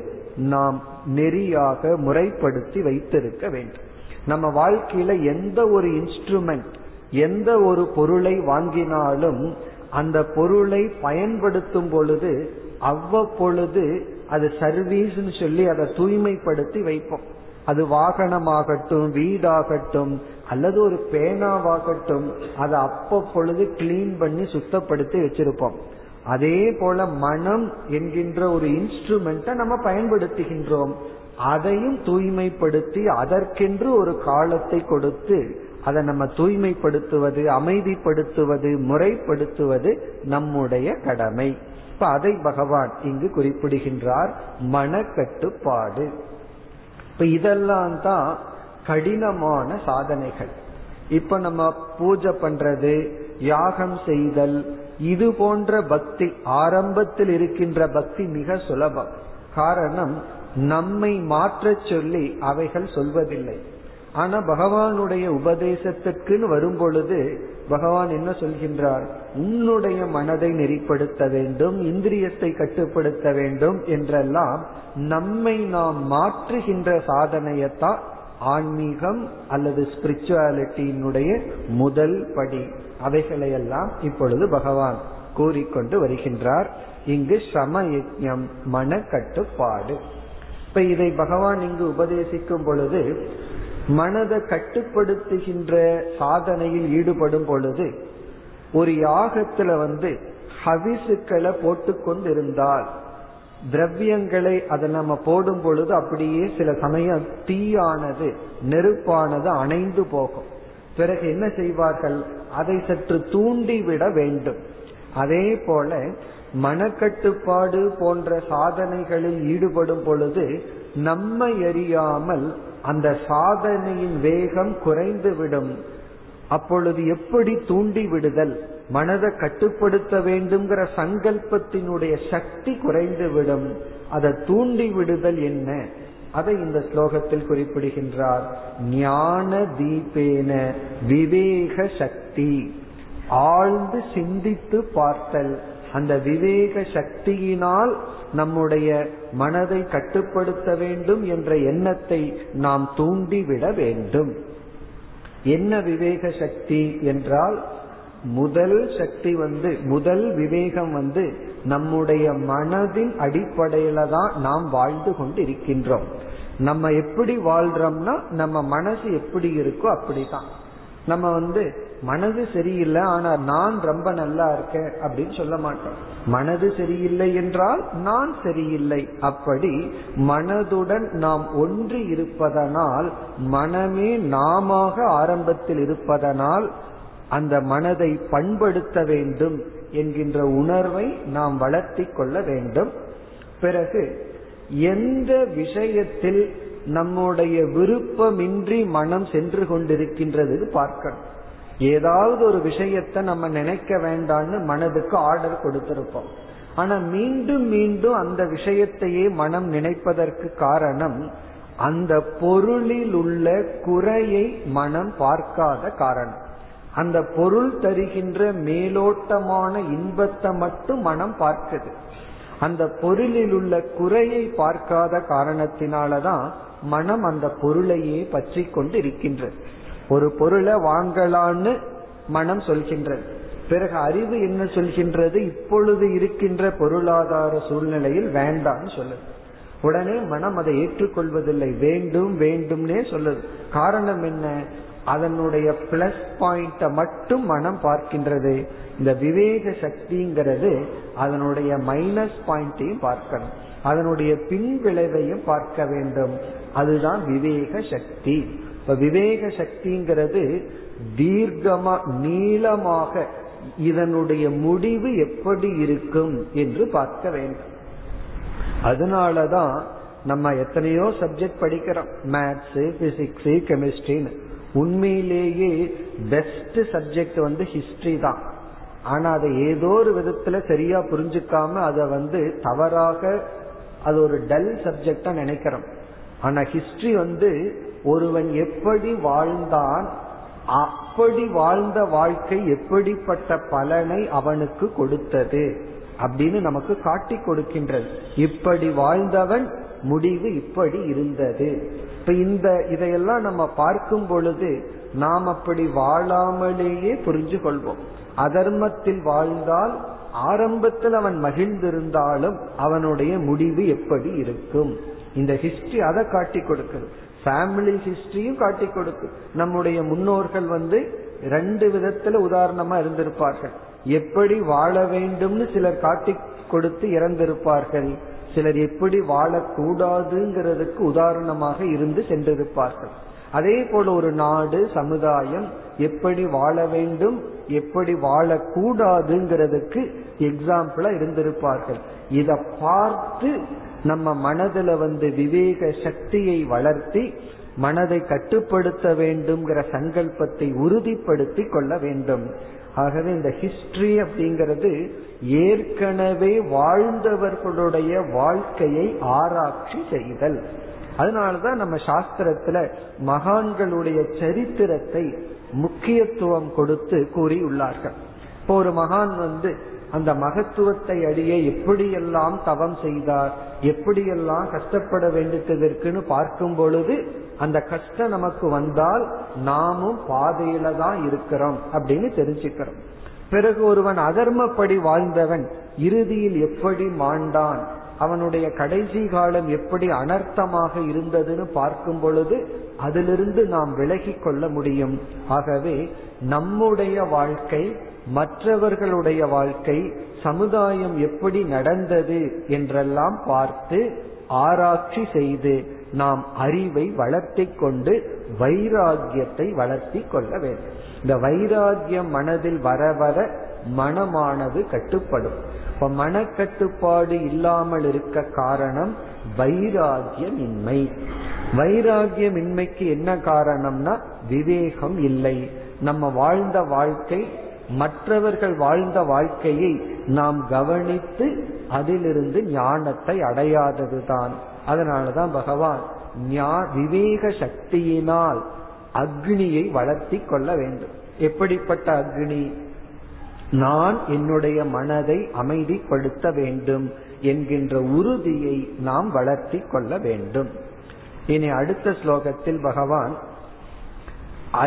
நாம் நெறியாக முறைப்படுத்தி வைத்திருக்க வேண்டும். நம்ம வாழ்க்கையில எந்த ஒரு இன்ஸ்ட்ருமெண்ட், எந்த ஒரு பொருளை வாங்கினாலும் அந்த பொருளை பயன்படுத்தும் பொழுது அவ்வப்பொழுது அது சர்வீஸ்ன்னு சொல்லி அதை தூய்மைப்படுத்தி வைப்போம். அது வாகனமாகட்டும், வீடாகட்டும், அல்லது ஒரு பேனாவாகட்டும், அதை அப்பப்பொழுது கிளீன் பண்ணி சுத்தப்படுத்தி வச்சிருப்போம். அதே போல மனம் என்கின்ற ஒரு இன்ஸ்ட்ருமெண்ட்டை நம்ம பயன்படுத்துகின்றோம். அதையும் தூய்மைப்படுத்தி அதற்கென்று ஒரு காலத்தை கொடுத்து அதை நம்ம தூய்மைப்படுத்துவது, அமைதிப்படுத்துவது, முறைப்படுத்துவது நம்முடைய கடமை. இப்ப அதை பகவான் இங்கு குறிப்பிடுகின்றார், மன கட்டுப்பாடு. இப்ப இதெல்லாம் தான் கடினமான சாதனைகள். இப்ப நம்ம பூஜை பண்றது, யாகம் செய்தல், இது போன்ற பக்தி, ஆரம்பத்தில் இருக்கின்ற பக்தி மிக சுலபம். காரணம், நம்மை மாற்ற சொல்லி அவைகள் சொல்வதில்லை. ஆனா பகவானுடைய உபதேசத்திற்குன்னு வரும் பொழுது பகவான் என்ன சொல்கின்றார்? உன்னுடைய மனதை நெறிப்படுத்த வேண்டும், இந்திரியத்தை கட்டுப்படுத்த வேண்டும் என்றெல்லாம் நம்மை நாம் மாற்றுகின்ற சாதனையத்தான் ஆன்மீகம் அல்லது ஸ்பிரிச்சுவாலிட்டியினுடைய முதல் படி. அவைகளையெல்லாம் இப்பொழுது பகவான் கூறிக்கொண்டு வருகின்றார். இங்கு சம யஜ்ஞம், மன கட்டுப்பாடு. இப்ப இதை பகவான் இங்கு உபதேசிக்கும் பொழுது, மனதை கட்டுப்படுத்துகின்ற சாதனையில் ஈடுபடும் பொழுது, ஒரு யாகத்துல வந்து ஹவிசுக்களை போட்டு கொண்டிருந்தால், திரவியங்களை அதை நம்ம போடும் பொழுது அப்படியே சில சமயம் தீயானது, நெருப்பானது அணைந்து போகும். பிறகு என்ன செய்வார்கள்? அதை சற்று தூண்டிவிட வேண்டும். அதே போல மனக்கட்டுப்பாடு போன்ற சாதனைகளில் ஈடுபடும் பொழுது நம்மை அறியாமல் அந்த சாதனையின் வேகம் குறைந்துவிடும். அப்பொழுது எப்படி தூண்டி விடுதல், மனதை கட்டுப்படுத்த வேண்டும்ங்கிற சங்கல்பத்தினுடைய சக்தி குறைந்துவிடும். அதை தூண்டி விடுதல் என்ன? அதை இந்த ஸ்லோகத்தில் குறிப்பிடுகின்றார். ஞான தீபேன விவேக சக்தி, ஆழ்ந்து சிந்தித்து பார்த்தல். அந்த விவேக சக்தியினால் நம்முடைய மனதை கட்டுப்படுத்த வேண்டும் என்ற எண்ணத்தை நாம் தூண்டிவிட வேண்டும். என்ன விவேக சக்தி என்றால், முதல் சக்தி வந்து, முதல் விவேகம் வந்து நம்முடைய மனதின் அடிப்படையில தான் நாம் வாழ்ந்து கொண்டு இருக்கின்றோம். நம்ம எப்படி வாழ்றோம்னா நம்ம மனசு எப்படி இருக்கோ அப்படிதான். நம்ம வந்து மனது சரியில்லை ஆனா நான் ரொம்ப நல்லா இருக்கேன் அப்படின்னு சொல்ல மாட்டோம். மனது சரியில்லை என்றால் நான் சரியில்லை. அப்படி மனதுடன் நாம் ஒன்று இருப்பதனால், மனமே நாம ஆரம்பத்தில் இருப்பதனால் அந்த மனதை பண்படுத்த வேண்டும் என்கின்ற உணர்வை நாம் வளர்த்தி கொள்ள வேண்டும். பிறகு எந்த விஷயத்தில் நம்முடைய விருப்பமின்றி மனம் சென்று கொண்டிருக்கின்றது பார்க்கணும். ஏதாவது ஒரு விஷயத்தை நம்ம நினைக்க வேண்டாம்னு மனதுக்கு ஆர்டர் கொடுத்திருப்போம். ஆனா மீண்டும் மீண்டும் அந்த விஷயத்தையே மனம் நினைப்பதற்கு காரணம், அந்த பொருளில் உள்ள குறையை மனம் பார்க்காத காரணம். அந்த பொருள் தருகின்ற மேலோட்டமான இன்பத்தை மட்டும் மனம் பார்க்குது. அந்த பொருளில் உள்ள குறையை பார்க்காத காரணத்தினாலதான் மனம் அந்த பொருளையே பற்றி கொண்டு இருக்கின்றது. ஒரு பொருளை வாங்கலான்னு மனம் சொல்கின்றது. பிறகு அறிவு என்ன சொல்கின்றது? இப்பொழுது இருக்கின்ற பொருளாதார சூழ்நிலையில் வேண்டாம்னு சொல்லுது. உடனே மனம் அதை ஏற்றுக்கொள்வதில்லை, வேண்டும் வேண்டும்னே சொல்லுது. காரணம் என்ன? அதனுடைய பிளஸ் பாயிண்ட மட்டும் மனம் பார்க்கின்றது. இந்த விவேக சக்திங்கிறது அதனுடைய மைனஸ் பாயிண்டையும் பார்க்கணும், அதனுடைய பின் விளைவையும் பார்க்க வேண்டும். அதுதான் விவேக சக்தி. இப்ப விவேக சக்திங்கிறது தீர்க்கமா, நீளமாக இதனுடைய முடிவு எப்படி இருக்கும் என்று பார்க்க வேண்டும். அதனாலதான் நம்ம எத்தனையோ சப்ஜெக்ட் படிக்கிறோம், மேத்ஸ், பிசிக்ஸ், கெமிஸ்ட்ரின்னு. உண்மையிலேயே பெஸ்ட் சப்ஜெக்ட் வந்து ஹிஸ்டரி தான். ஆனா அதை ஏதோ ஒரு விதத்துல சரியா புரிஞ்சுக்காம அதை வந்து தவறாக அது ஒரு டல் சப்ஜெக்டா நினைக்கிறோம். ஆனா ஹிஸ்டரி வந்து ஒருவன் எப்படி வாழ்ந்தான், அப்படி வாழ்ந்த வாழ்க்கை எப்படிப்பட்ட பலனை அவனுக்கு கொடுத்தது அப்படின்னு நமக்கு காட்டி கொடுக்கின்றது. இப்படி வாழ்ந்தவன் முடிவு இப்படி இருந்தது. இப்ப இந்த இதையெல்லாம் நம்ம பார்க்கும் பொழுது நாம் அப்படி வாழாமலேயே புரிஞ்சு கொள்வோம். அதர்மத்தில் வாழ்ந்தால் ஆரம்பத்தில் அவன் மகிழ்ந்திருந்தாலும் அவனுடைய முடிவு எப்படி இருக்கும், இந்த ஹிஸ்டரி அதை காட்டி கொடுக்குது. ஃபேமிலி ஹிஸ்டரியும் காட்டி கொடுக்கும். நம்முடைய முன்னோர்கள் வந்து ரெண்டு விதத்துல உதாரணமா இருந்திருப்பார்கள். எப்படி வாழ வேண்டும்னு சிலர் காட்டி கொடுத்து இறந்திருப்பார்கள், சிலர் எப்படி வாழக்கூடாதுங்கிறதுக்கு உதாரணமாக இருந்து சென்றிருப்பார்கள். அதே போல ஒரு நாடு சமுதாயம் எப்படி வாழ வேண்டும் எப்படி வாழக்கூடாதுங்கிறதுக்கு எக்ஸாம்பிளா இருந்திருப்பார்கள். இத பார்த்து நம்ம மனதுல வந்து விவேக சக்தியை வளர்த்தி மனதை கட்டுப்படுத்த வேண்டும்ங்கிற சங்கல்பத்தை உறுதிப்படுத்தி கொள்ள வேண்டும். ஆகவே இந்த ஹிஸ்டரி அப்படிங்கிறது ஏற்கனவே வாழ்ந்தவர்களுடைய வாழ்க்கையை ஆராய்ச்சி செய்தல். அதனாலதான் நம்ம சாஸ்திரத்துல மகான்களுடைய சரித்திரத்தை முக்கியத்துவம் கொடுத்து கூறியுள்ளார்கள். இப்போ ஒரு மகான் வந்து அந்த மகத்துவத்தை அடைய எப்படியெல்லாம் தவம் செய்தார், எப்படியெல்லாம் கஷ்டப்பட வேண்டியது இருக்குன்னு பார்க்கும் பொழுது அந்த கஷ்டம் நமக்கு வந்தால் நாமும் பாதையில தான் இருக்கிறோம் அப்படின்னு தெரிஞ்சுக்கிறோம். பிறகு ஒருவன் அதர்மப்படி வாழ்ந்தவன் இறுதியில் எப்படி மாண்டான், அவனுடைய கடைசி காலம் எப்படி அனர்த்தமாக இருந்ததுன்னு பார்க்கும் பொழுது அதிலிருந்து நாம் விலகி கொள்ள முடியும். ஆகவே நம்முடைய வாழ்க்கை, மற்றவர்களுடைய வாழ்க்கை, சமுதாயம் எப்படி நடந்தது என்றெல்லாம் பார்த்து ஆராய்ச்சி செய்து நாம் அறிவை வளர்த்தி கொண்டு வைராகியத்தை வளர்த்தி கொள்ள வேண்டும். இந்த வைராகியம் மனதில் வர வர மனமானது கட்டுப்படும். இப்ப மனக்கட்டுப்பாடு இல்லாமல் இருக்க காரணம் வைராகியமின்மை. வைராகியமின்மைக்கு என்ன காரணம்னா விவேகம் இல்லை. நம்ம வாழ்ந்த வாழ்க்கை, மற்றவர்கள் வாழ்ந்த வாழ்க்கையை நாம் கவனித்து அதிலிருந்து ஞானத்தை அடையாததுதான். அதனாலதான் பகவான் விவேக சக்தியினால் அக்னியை வளர்த்தி கொள்ள வேண்டும். எப்படிப்பட்ட அக்னி? நான் என்னுடைய மனதை அமைதிப்படுத்த வேண்டும் என்கின்ற உறுதியை நாம் வளர்த்தி கொள்ள வேண்டும். இனி அடுத்த ஸ்லோகத்தில் பகவான்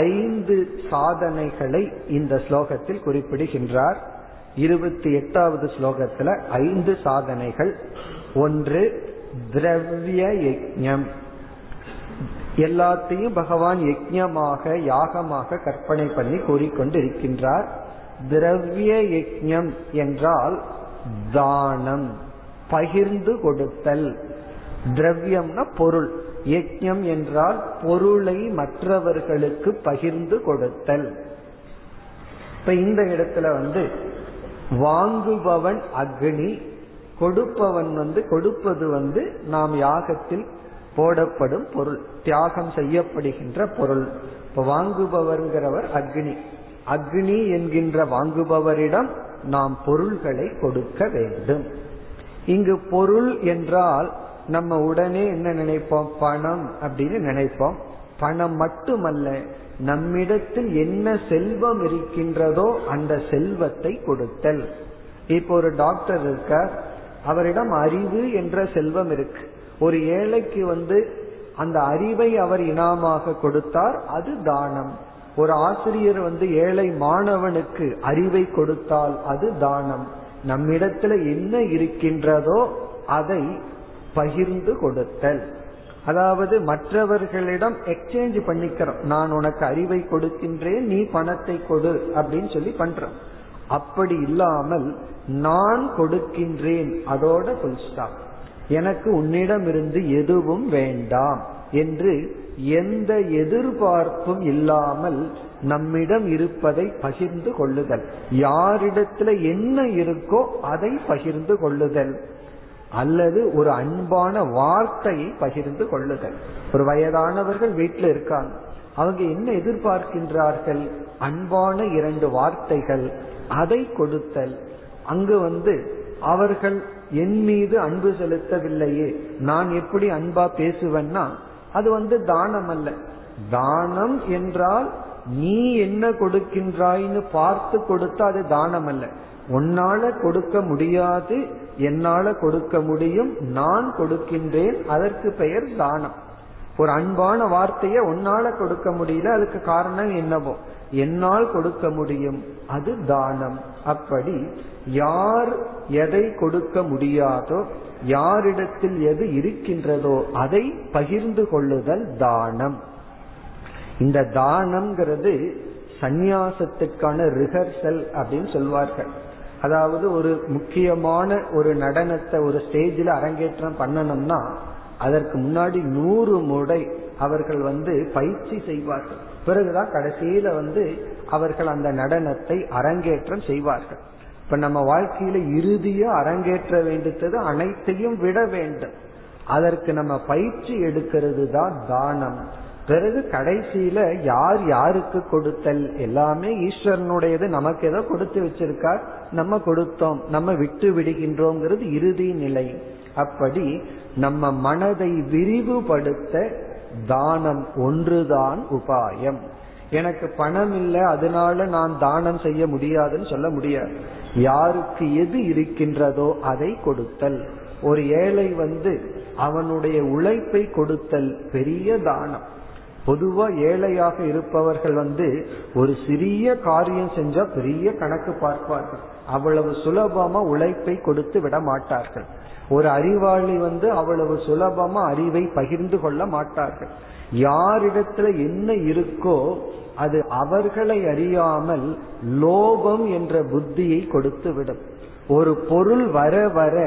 ஐந்து சாதனைகளை இந்த ஸ்லோகத்தில் குறிப்பிடுகின்றார். இருபத்தி எட்டாவது ஸ்லோகத்துல ஐந்து சாதனைகள். ஒன்று திரவ்ய யஜ்ஞம். எல்லாத்தையும் பகவான் யஜ்ஞமாக யாகமாக கற்பனை பண்ணி கூறிக்கொண்டு இருக்கின்றார். திரவ்ய யஜ்ஞம் என்றால் தானம், பகிர்ந்து கொடுத்தல். திரவியம்னா பொருள், யஜ்ஞம் என்றால் பொருளை மற்றவர்களுக்கு பகிர்ந்து கொடுத்தல். இப்ப இந்த இடத்துல வந்து வாங்குபவன் அக்னி, கொடுப்பவன் வந்து கொடுப்பது வந்து நாம் யாகத்தில் போடப்படும் பொருள், தியாகம் செய்யப்படுகின்ற பொருள். இப்ப வாங்குபவர்ங்கிறவர் அக்னி. அக்னி என்கின்ற வாங்குபவரிடம் நாம் பொருள்களை கொடுக்க வேண்டும். இங்கு பொருள் என்றால் நம்ம உடனே என்ன நினைப்போம்? பணம் அப்படின்னு நினைப்போம். பணம் மட்டுமல்ல, நம்மிடத்தில் என்ன செல்வம் இருக்கின்றதோ அந்த செல்வத்தை கொடுத்தல். இப்போ ஒரு டாக்டர் இருக்க, அவரிடம் அறிவு என்ற செல்வம் இருக்கு. ஒரு ஏழைக்கு வந்து அந்த அறிவை அவர் இனாமாக கொடுத்தார், அது தானம். ஒரு ஆசிரியர் வந்து ஏழை மாணவனுக்கு அறிவை கொடுத்தால் அது தானம். நம்மிடத்துல என்ன இருக்கின்றதோ அதை பகிர்ந்து கொடுத்தல். அதாவது மற்றவர்களிடம் எக்ஸ்சேஞ்ச் பண்ணிக்கிறோம். நான் உனக்கு அறிவை கொடுக்கின்றேன், நீ பணத்தை கொடு அப்படின்னு சொல்லி பண்றோம். அப்படி இல்லாமல் நான் கொடுக்கின்றேன், அதோட ஃபுல் ஸ்டாப். எனக்கு உன்னிடம் இருந்து எதுவும் வேண்டாம் என்று எந்த எதிர்பார்ப்பும் இல்லாமல் நம்மிடம் இருப்பதை பகிர்ந்து கொள்ளுதல். யாரிடத்துல என்ன இருக்கோ அதை பகிர்ந்து கொள்ளுதல். அல்லது ஒரு அன்பான வார்த்தையை பகிர்ந்து கொள்ளுதல். ஒரு வயதானவர்கள் வீட்டில் இருக்காங்க, அவங்க என்ன எதிர்பார்க்கின்றார்கள்? அன்பான இரண்டு வார்த்தைகள், அதை கொடுத்தல். அங்கு வந்து அவர்கள் என் மீது அன்பு செலுத்தவில்லையே, நான் எப்படி அன்பா பேசுவேன்னா அது வந்து தானம் அல்ல. தானம் என்றால் நீ என்ன கொடுக்கின்றாய்ன்னு பார்த்து கொடுத்தா அது தானம் அல்ல. உன்னால கொடுக்க முடியாது, என்னால கொடுக்க முடியும், நான் கொடுக்கின்றேன், அதற்கு பெயர் தானம். ஒரு அன்பான வார்த்தையை உன்னால கொடுக்க முடியல, அதுக்கு காரணம் என்னவோ, என்னால் கொடுக்க முடியும், அது தானம். அப்படி யார் எதை கொடுக்க முடியாதோ, யாரிடத்தில் எது இருக்கின்றதோ அதை பகிர்ந்து கொள்ளுதல் தானம். இந்த தானம்ங்கிறது சந்நியாசத்துக்கான ரிஹர்சல் அப்படின்னு சொல்வார்கள். அதாவது ஒரு முக்கியமான ஒரு நடனத்தை ஒரு ஸ்டேஜில் அரங்கேற்றம் பண்ணணும்னா அதற்கு முன்னாடி நூறு முறை அவர்கள் வந்து பயிற்சி செய்வார்கள். பிறகுதான் கடைசியில வந்து அவர்கள் அந்த நடனத்தை அரங்கேற்றம் செய்வார்கள். இப்ப நம்ம வாழ்க்கையில இறுதியா அரங்கேற்ற வேண்டியது அனைத்தையும் விட வேண்டும். அதற்கு நம்ம பயிற்சி எடுக்கிறது தான் தானம். பிறகு கடைசியில யார் யாருக்கு கொடுத்தல், எல்லாமே ஈஸ்வரனுடையது. நமக்கு ஏதோ கொடுத்து வச்சிருக்கார், நம்ம கொடுத்தோம், நம்ம விட்டு விடுகின்றோங்கிறது இறுதி நிலை. அப்படி நம்ம மனதை விரிவுபடுத்த தானம் ஒன்றுதான் உபாயம். எனக்கு பணம் இல்லை, அதனால நான் தானம் செய்ய முடியாதுன்னு சொல்ல முடியாது. யாருக்கு எது இருக்கின்றதோ அதை கொடுத்தல். ஒரு ஏழை வந்து அவனுடைய உழைப்பை கொடுத்தல் பெரிய தானம். பொதுவா ஏழையாக இருப்பவர்கள் வந்து ஒரு சிறிய காரியம் செஞ்சா பெரிய கணக்கு பார்ப்பார்கள், அவ்வளவு சுலபமா உழைப்பை கொடுத்து விட மாட்டார்கள். ஒரு அறிவாளி வந்து அவ்வளவு சுலபமா அறிவை பகிர்ந்து கொள்ள மாட்டார்கள். யாரிடத்துல என்ன இருக்கோ அது அவர்களை அறியாமல் லோபம் என்ற புத்தியை கொடுத்து விடும். ஒரு பொருள் வர வர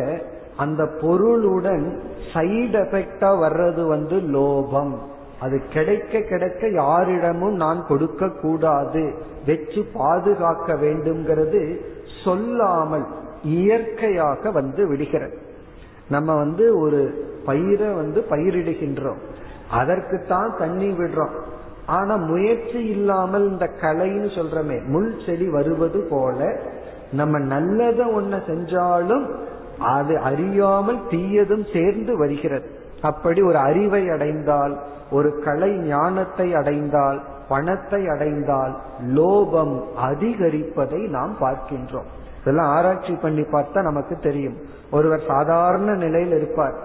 அந்த பொருளுடன் சைடு எஃபெக்டா வர்றது வந்து லோபம். அது கிடைக்க கிடைக்க யாரிடமும் நான் கொடுக்க கூடாது, வெச்சு பாதுகாக்க வேண்டும்ங்கிறது சொல்லாமல் இயற்கையாக வந்து விடுகிறது. நம்ம வந்து ஒரு பயிரை வந்து பயிரிடுகின்றோம், அதற்குத்தான் தண்ணி விடுறோம். ஆனா முயற்சி இல்லாமல் இந்த கலைன்னு சொல்றமே, முள் செடி வருவது போல நம்ம நல்லதை ஒன்ன செஞ்சாலும் அது அறியாமல் தீயதும் சேர்ந்து வருகிறது. அப்படி ஒரு அறிவை அடைந்தால், ஒரு கலை ஞானத்தை அடைந்தால், பணத்தை அடைந்தால் லோபம் அதிகரிப்பதை நாம் பார்க்கின்றோம். இதெல்லாம் ஆராய்ச்சி பண்ணி பார்த்தா நமக்கு தெரியும். ஒருவர் சாதாரண நிலையில் இருப்பார்,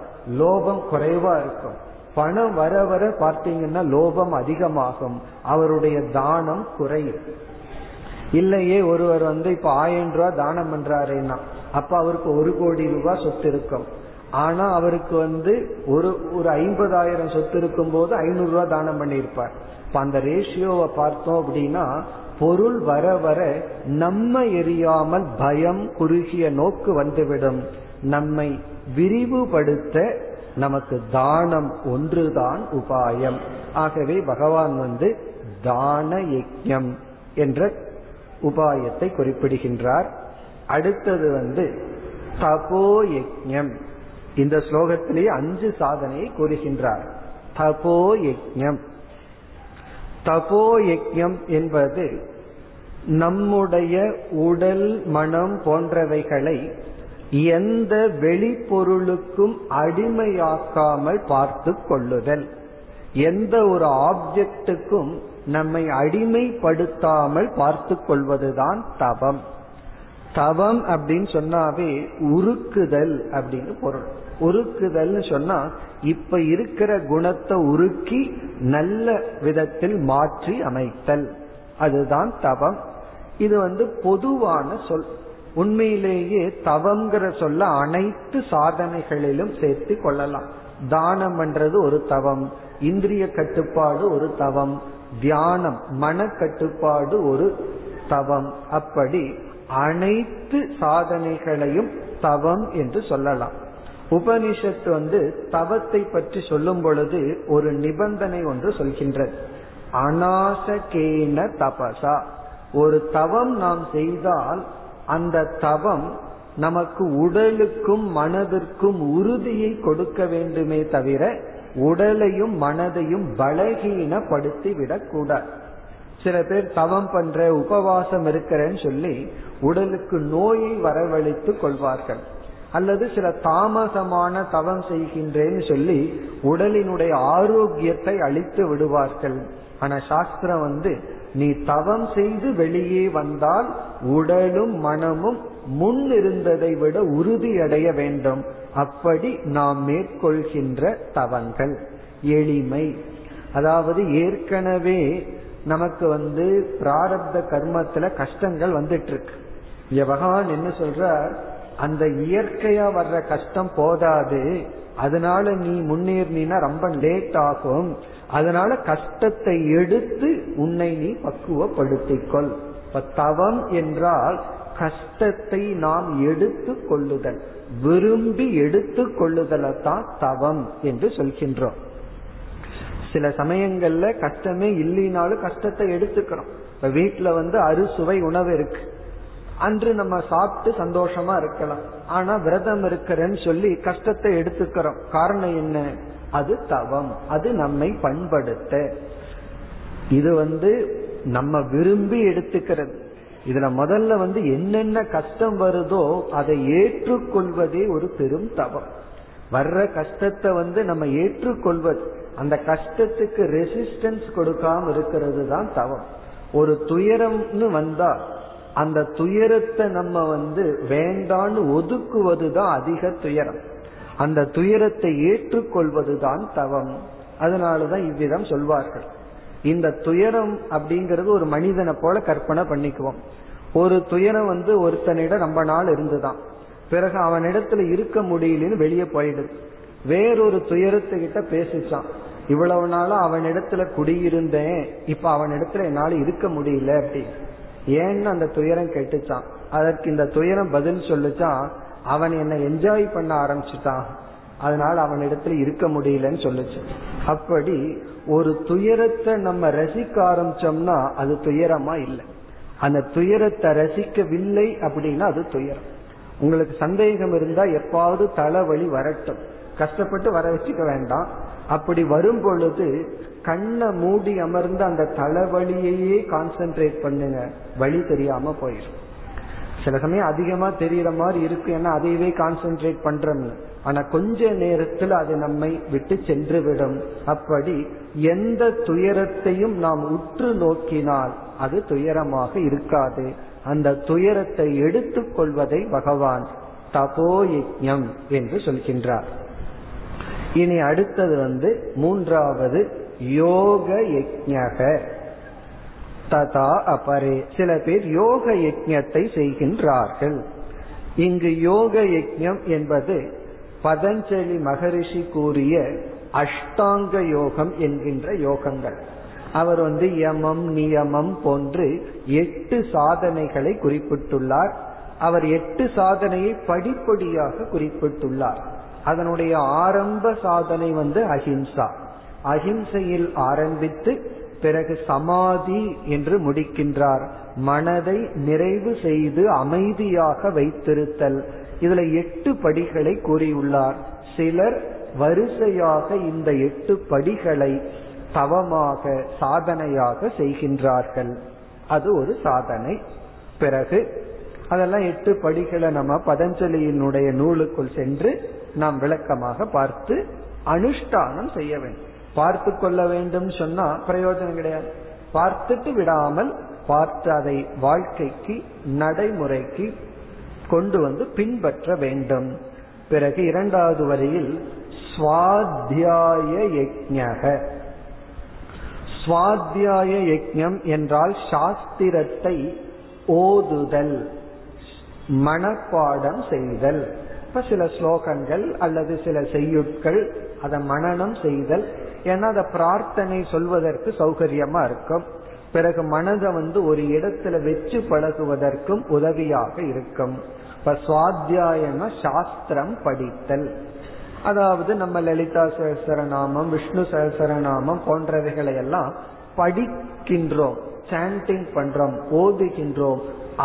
லோபம் குறைவா இருக்கும். பணம் வர வர பார்த்தீங்கன்னா லோபம் அதிகமாகும், அவருடைய தானம் குறையும். இல்லையே ஒருவர் வந்து இப்ப ஆயிரம் ரூபாய் தானம் பண்றாருன்னா அப்ப அவருக்கு ஒரு கோடி ரூபாய் சொத்து இருக்கும். ஆனா அவருக்கு வந்து ஒரு ஒரு ஐம்பதாயிரம் சொத்து இருக்கும் போது ஐநூறு ரூபாய் தானம் பண்ணியிருப்பார். இப்ப அந்த ரேஷியோவை பார்த்தோம் அப்படின்னா பொருள் வர வர நம்ம எரியாமல் பயம், குறுகிய நோக்கு வந்துவிடும். நம்மை விரிவுபடுத்த நமக்கு தானம் ஒன்றுதான் உபாயம். ஆகவே பகவான் வந்து தான யஜ்ஞம் என்ற உபாயத்தை குறிப்பிடுகின்றார். அடுத்தது வந்து தபோ யஜ்ஞம். இந்த ஸ்லோகத்திலேயே அஞ்சு சாதனையை கூறுகின்றார். தபோ யஜ்ஞம். தபோ யஜ்ஞம் என்பது நம்முடைய உடல், மனம் போன்றவைகளை எந்த வெளிப்பொருளுக்கும் அடிமையாக்காமல் பார்த்து கொள்ளுதல். எந்த ஒரு ஆப்ஜெக்டுக்கும் நம்மை அடிமைப்படுத்தாமல் பார்த்து கொள்வதுதான் தவம். தவம் அப்படின்னு சொன்னாவே உருக்குதல் அப்படின்னு பொருள். உருக்குதல் சொன்னா இப்ப இருக்கிற குணத்தை உருக்கி நல்ல விதத்தில் மாற்றி அமைத்தல், அதுதான் தவம். இது வந்து பொதுவான சொல். உண்மையிலேயே தவம்ங்கிற சொல்ல அனைத்து சாதனைகளிலும் சேர்த்து கொள்ளலாம். தானம் பண்றது ஒரு தவம், இந்திரிய கட்டுப்பாடு ஒரு தவம், தியானம் மன கட்டுப்பாடு ஒரு தவம். அப்படி அனைத்து சாதனைகளையும் தவம் என்று சொல்லலாம். உபனிஷத்து வந்து தவத்தை பற்றி சொல்லும் பொழுது ஒரு நிபந்தனை ஒன்று சொல்கின்றது. அநாசகேன தபசா. ஒரு தவம் நாம் செய்தால் அந்த தவம் நமக்கு உடலுக்கும் மனதிற்கும் உறுதியை கொடுக்க வேண்டுமே தவிர உடலையும் மனதையும் பலகீனப்படுத்தி விடக்கூடாது. சில பேர் தவம் பண்ற உபவாசம் இருக்கிறேன்னு சொல்லி உடலுக்கு நோயை வரவழைத்து கொள்வார்கள். அல்லது சில தாமசமான தவம் செய்கின்றேன்னு சொல்லி உடலினுடைய ஆரோக்கியத்தை அழித்து விடுவார்கள். ஆனா சாஸ்திரம் வந்து நீ தவம் செய்து வெளியே வந்தால் உடலும் மனமும் முன் இருந்ததை விட உறுதியடைய வேண்டும். அப்படி நாம் மேற்கொள்கின்ற தவங்கள் எளிமை, அதாவது ஏற்கனவே நமக்கு வந்து பிராரப்த கர்மத்துல கஷ்டங்கள் வந்துட்டு இருக்கு. பகவான் என்ன சொல்ற, அந்த இயற்கையா வர்ற கஷ்டம் போதாது, அதனால நீ முன்னேறினா ரொம்ப லேட் ஆகும், அதனால கஷ்டத்தை எடுத்து உன்னை நீ பக்குவப்படுத்திக்கொள். தவம் என்றால் கஷ்டத்தை நாம் எடுத்து கொள்ளுதல், விரும்பி எடுத்து கொள்ளுதலை தான் தவம் என்று சொல்கின்றோம். சில சமயங்கள்ல கஷ்டமே இல்லைனாலும் கஷ்டத்தை எடுத்துக்கிறோம். இப்ப வீட்டுல வந்து அறுசுவை உணவு இருக்கு, அன்று நம்ம சாப்பிட்டு சந்தோஷமா இருக்கலாம். ஆனா விரதம் இருக்கிறேன்னு சொல்லி கஷ்டத்தை எடுத்துக்கிறோம். காரணம் என்ன? அது தவம், அது நம்மை பண்படுத்த. இது வந்து நம்ம விரும்பி எடுத்துக்கிறது. இதுல முதல்ல வந்து என்னென்ன கஷ்டம் வருதோ அதை ஏற்றுக்கொள்வதே ஒரு பெரும் தவம். வர்ற கஷ்டத்தை வந்து நம்ம ஏற்றுக்கொள்வது, அந்த கஷ்டத்துக்கு ரெசிஸ்டன்ஸ் கொடுக்காம இருக்கிறது தான் தவம். ஒரு துயரம்னு வந்தா அந்த துயரத்தை நம்ம வந்து வேண்டான்னு ஒதுக்குவதுதான் அதிக துயரம். அந்த துயரத்தை ஏற்றுக்கொள்வதுதான் தவம். அதனாலதான் இவ்விதம் சொல்வார்கள். இந்த துயரம் அப்படிங்கறது ஒரு மனிதனை போல கற்பனை பண்ணிக்குவோம். ஒரு துயரம் வந்து ஒருத்தனிடம் ரொம்ப நாள் இருந்துதான், பிறகு அவனிடத்துல இருக்க முடியலன்னு வெளியே போயிடுது. வேறொரு துயரத்துக்கிட்ட பேசிச்சான், இவ்வளவு நாளா அவனிடத்துல குடியிருந்தேன், இப்ப அவனிடத்துல என்னால இருக்க முடியல அப்படின்னு. ஏன்னு அந்த துயரம் கேட்டுச்சான். அதற்கு இந்த துயரம் பதில் சொல்லுச்சான், அவன் என்ன என்ஜாய் பண்ண ஆரம்பிச்சுட்டான், அதனால அவனிடத்துல இருக்க முடியலன்னு சொல்லுச்சு. அப்படி ஒரு துயரத்தை நம்ம ரசிக்க ஆரம்பிச்சோம்னா அது துயரமா இல்லை. அந்த துயரத்தை ரசிக்கவில்லை அப்படின்னா அது துயரம். உங்களுக்கு சந்தேகம் இருந்தா எப்பாவது தலைவலி வரட்டும், கஷ்டப்பட்டு வர வச்சுக்க வேண்டாம். அப்படி வரும் பொழுது கண்ணை மூடி அமர்ந்து அந்த தலைவலியையே கான்சென்ட்ரேட் பண்ணுங்க, வலி தெரியாம போயிடும். சில சமயம் அதிகமா தெரியற மாதிரி இருக்கு, ஏன்னா அதையவே கான்சென்ட்ரேட் பண்றோம்னு. ஆனா கொஞ்ச நேரத்தில் அது நம்மை விட்டு சென்று விடும். அப்படி எந்த துயரத்தையும் நாம் உற்று நோக்கினால் அது துயரமாக இருக்காது. அந்த துயரத்தை எடுத்து கொள்வதை பகவான் தபோ யஜ்ஞம் என்று சொல்கின்றார். இனி அடுத்தது வந்து மூன்றாவது யோக யஜ்ஞக ததா அபரே. சில பேர் யோக யஜ்ஞத்தை செய்கின்றார்கள். இங்கு யோக யஜ்ஞம் என்பது பதஞ்சலி மகரிஷி கூறிய அஷ்டாங்க யோகம் என்கின்ற யோகங்கள். அவர் வந்து யமம் நியமம் போன்று எட்டு சாதனைகளை குறிப்பிட்டுள்ளார். அவர் எட்டு சாதனையை படிப்படியாக குறிப்பிட்டுள்ளார். அதனுடைய ஆரம்ப சாதனை வந்து அஹிம்சா. அஹிம்சையில் ஆரம்பித்து பிறகு சமாதி என்று முடிக்கின்றார். மனதை நிறைவு செய்து அமைதியாக வைத்திருத்தல். இதுல எட்டு படிகளை கூறியுள்ளார். சிலர் வரிசையாக இந்த எட்டு படிகளை தவமாக சாதனையாக செய்கின்றார்கள். அது ஒரு சாதனை. பிறகு அதெல்லாம் எட்டு படிகளை நம்ம பதஞ்சலியினுடைய நூலுக்குள் சென்று நாம் விளக்கமாக பார்த்து அனுஷ்டானம் செய்ய வேண்டும். பார்த்து கொள்ள வேண்டும் சொன்னா பிரயோஜனம் கிடையாது. பார்த்துட்டு விடாமல் பார்த்து அதை வாழ்க்கைக்கு நடைமுறைக்கு கொண்டு வந்து பின்பற்ற வேண்டும். பிறகு இரண்டாவது வரையில் ஸ்வாத்யாய யஜ்ஞக. ஸ்வாத்யாய யஜ்ஞம் என்றால் சாஸ்திரத்தை ஓதுதல், மனப்பாடம் செய்தல். இப்ப சில ஸ்லோகங்கள் அல்லது சில செய்யுட்கள் அதை மனனம் செய்தல், ஏன்னா அதை பிரார்த்தனை சொல்வதற்கு சௌகரியமா இருக்கும். பிறகு மனதை வந்து ஒரு இடத்துல வச்சு பழகுவதற்கும் உதவியாக இருக்கும். இப்ப சுவாத்தியாயன சாஸ்திரம் படித்தல், அதாவது நம்ம லலிதா சகஸ்ரநாமம் விஷ்ணு சகஸ்ரநாமம் போன்றவைகளை எல்லாம் படிக்கின்றோம், சாண்டிங் பண்றோம், ஓதுகின்றோம்.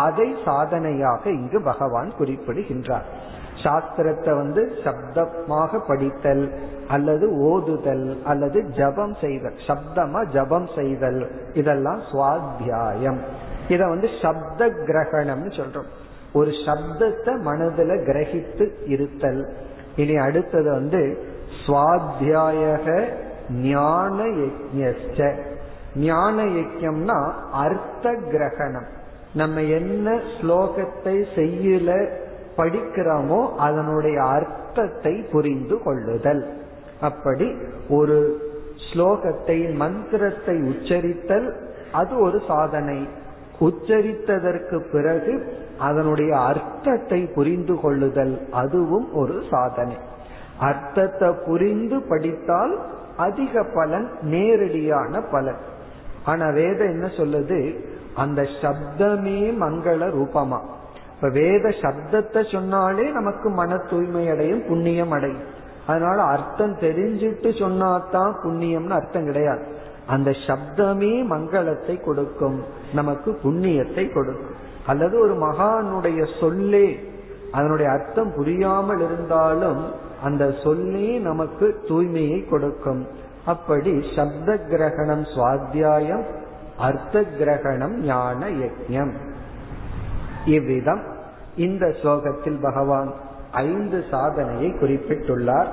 அதை சாதனையாக இங்கு பகவான் குறிப்பிடுகின்றார். சாஸ்திரத்தை வந்து சப்தமாக படித்தல் அல்லது ஓதுதல் அல்லது ஜபம் செய்தல், சப்தமா ஜபம் செய்தல், இதெல்லாம் சுவாத்தியாயம். இத வந்து சப்த கிரகணம்னு சொல்றோம். ஒரு சப்தத்தை மனதுல கிரகித்து இருத்தல். இனி அடுத்தது வந்து சுவாத்தியாயக ஞான யஜ்ஞஸ்ச. ஞான யஜ்ஞம்னா அர்த்த கிரகணம். நம்ம என்ன ஸ்லோகத்தை செய்யல படிக்கிறோமோ அதனுடைய அர்த்தத்தை புரிந்து கொள்ளுதல். அப்படி ஒரு ஸ்லோகத்தை மந்திரத்தை உச்சரித்தல் அது ஒரு சாதனை. உச்சரித்ததற்கு பிறகு அதனுடைய அர்த்தத்தை புரிந்து கொள்ளுதல் அதுவும் ஒரு சாதனை. அர்த்தத்தை புரிந்து படித்தால் அதிக பலன், நேரடியான பலன். ஆனா வேதம் என்ன சொல்லுது, அந்த சப்தமே மங்கள ரூபமா. இப்ப வேத சப்தத்தை சொன்னாலே நமக்கு மன தூய்மை அடையும், புண்ணியம் அடையும். அதனால அர்த்தம் தெரிஞ்சிட்டு சொன்னாதான் புண்ணியம்னு அர்த்தம் கிடையாது. அந்த சப்தமே மங்களத்தை கொடுக்கும், நமக்கு புண்ணியத்தை கொடுக்கும். அல்லது ஒரு மகானுடைய சொல்லே அதனுடைய அர்த்தம் புரியாமல் இருந்தாலும் அந்த சொல்லே நமக்கு தூய்மையை கொடுக்கும். அப்படி சப்த கிரகணம் சுவாத்தியாயம், அர்த்த கிரகணம் ஞான யஜ்ஞம். இவ்விதம் இந்த ஸ்லோகத்தில் பகவான் ஐந்து சாதனையை குறிப்பிட்டுள்ளார்.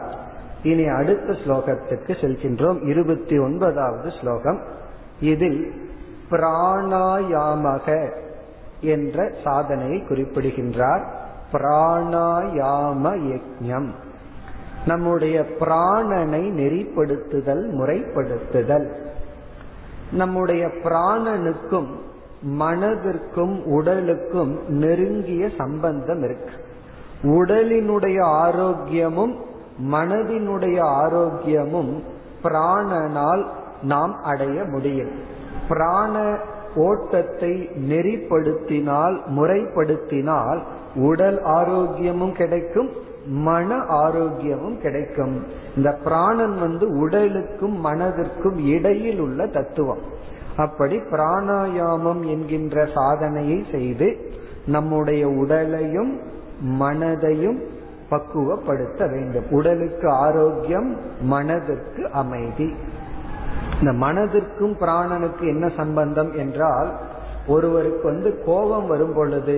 இனி அடுத்த ஸ்லோகத்துக்கு செல்கின்றோம். இருபத்தி ஒன்பதாவது ஸ்லோகம். இதில் பிராணாயாமக என்ற சாதனையை குறிப்பிடுகின்றார். பிராணாயாம யஜ்ஞம், நம்முடைய பிராணனை நெறிப்படுத்துதல், முறைப்படுத்துதல். நம்முடைய பிராணனுக்கும் மனதிற்கும் உடலுக்கும் நெருங்கிய சம்பந்தம் இருக்கு. உடலினுடைய ஆரோக்கியமும் மனதினுடைய ஆரோக்கியமும் பிராணனால் நாம் அடைய முடியும். பிராண ஓட்டத்தை நெறிப்படுத்தினால், முறைப்படுத்தினால் உடல் ஆரோக்கியமும் கிடைக்கும், மன ஆரோக்கியமும் கிடைக்கும். இந்த பிராணன் வந்து உடலுக்கும் மனதிற்கும் இடையில் உள்ள தத்துவம். அப்படி பிராணாயாமம் என்கின்ற சாதனையை செய்து நம்முடைய உடலையும் மனதையும் பக்குவப்படுத்த வேண்டும். உடலுக்கு ஆரோக்கியம், மனதிற்கு அமைதி. இந்த மனதிற்கும் பிராணனுக்கு என்ன சம்பந்தம் என்றால், ஒருவருக்கு வந்து கோபம் வரும் பொழுது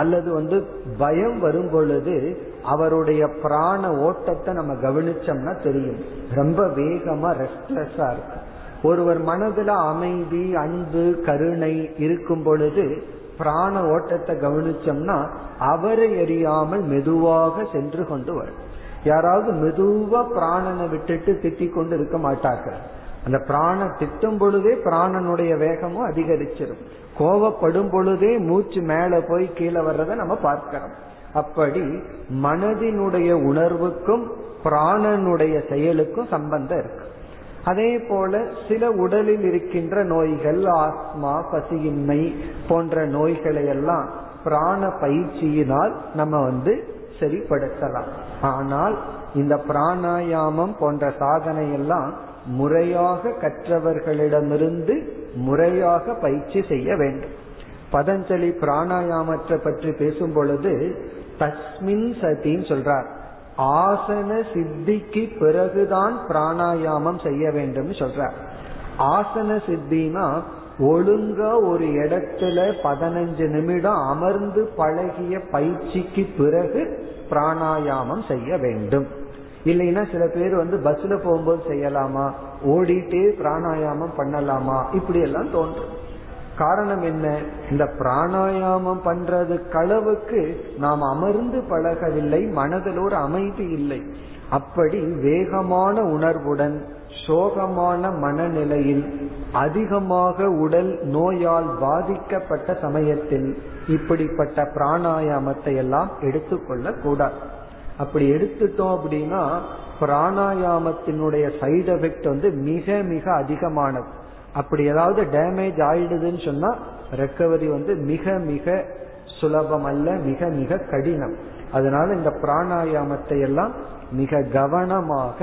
அல்லது வந்து பயம் வரும் பொழுது அவருடைய பிராண ஓட்டத்தை நம்ம கவனிச்சோம்னா தெரியும், ரொம்ப வேகமா ரெஸ்ட்லெஸ்ஸா இருக்கு. ஒருவர் மனதுல அமைதி, அன்பு, கருணை இருக்கும் பொழுது பிராண ஓட்டத்தை கவனிச்சோம்னா அவரை அறியாமல் மெதுவாக சென்று கொண்டு வரும். யாராவது மெதுவா பிராணனை விட்டுட்டு திட்டிக் கொண்டு இருக்க மாட்டார்கள். அந்த பிராண திட்டும் பொழுதே பிராணனுடைய வேகமும் அதிகரிச்சிடும். கோபப்படும் பொழுதே மூச்சு மேல போய் கீழே வர்றதை நம்ம பார்க்கிறோம். அப்படி மனதினுடைய உணர்வுக்கும் பிராணனுடைய செயலுக்கும் சம்பந்தம் இருக்கு. அதே போல சில உடலில் இருக்கின்ற நோய்கள், ஆஸ்மா, பசியின்மை போன்ற நோய்களை எல்லாம் பிராண பயிற்சியினால் நம்ம வந்து சரிப்படுத்தலாம். ஆனால் இந்த பிராணாயாமம் போன்ற சாதனை எல்லாம் முறையாக கற்றவர்களிடமிருந்து முறையாக பயிற்சி செய்ய வேண்டும். பதஞ்சலி பிராணாயாமத்தை பற்றி பேசும் பொழுது தஸ்மின் சதின்னு சொல்றார். ஆசன சித்திக்கு பிறகுதான் பிராணாயாமம் செய்ய வேண்டும் சொல்றார். ஆசன சித்தினா ஒழுங்கா ஒரு இடத்துல பதினஞ்சு நிமிடம் அமர்ந்து பழகிய பயிற்சிக்கு பிறகு பிராணாயாமம் செய்ய வேண்டும். இல்லைன்னா சில பேர் வந்து பஸ்ல போகும்போது செய்யலாமா, ஓடிட்டே பிராணாயாமம் பண்ணலாமா, இப்படி எல்லாம் தோன்றும். காரணம் என்ன, இந்த பிராணாயாமம் பண்றது களவுக்கு நாம் அமர்ந்து பழகவில்லை, மனதில் ஒரு அமைதி இல்லை. அப்படி வேகமான உணர்வுடன், சோகமான மனநிலையில், அதிகமாக உடல் நோயால் பாதிக்கப்பட்ட சமயத்தில் இப்படிப்பட்ட பிராணாயாமத்தை எல்லாம் எடுத்துக்கொள்ள கூடாது. அப்படி எடுத்துட்டோம் அப்படின்னா பிராணாயாமத்தினுடைய சைடு எஃபெக்ட் வந்து மிக மிக அதிகமானது. அப்படி ஏதாவது டேமேஜ் ஆயிடுதுன்னு சொன்னா ரெக்கவரி வந்து மிக மிக சுலபம் அல்ல, மிக மிக கடினம். அதனால இந்த பிராணாயாமத்தை எல்லாம் மிக கவனமாக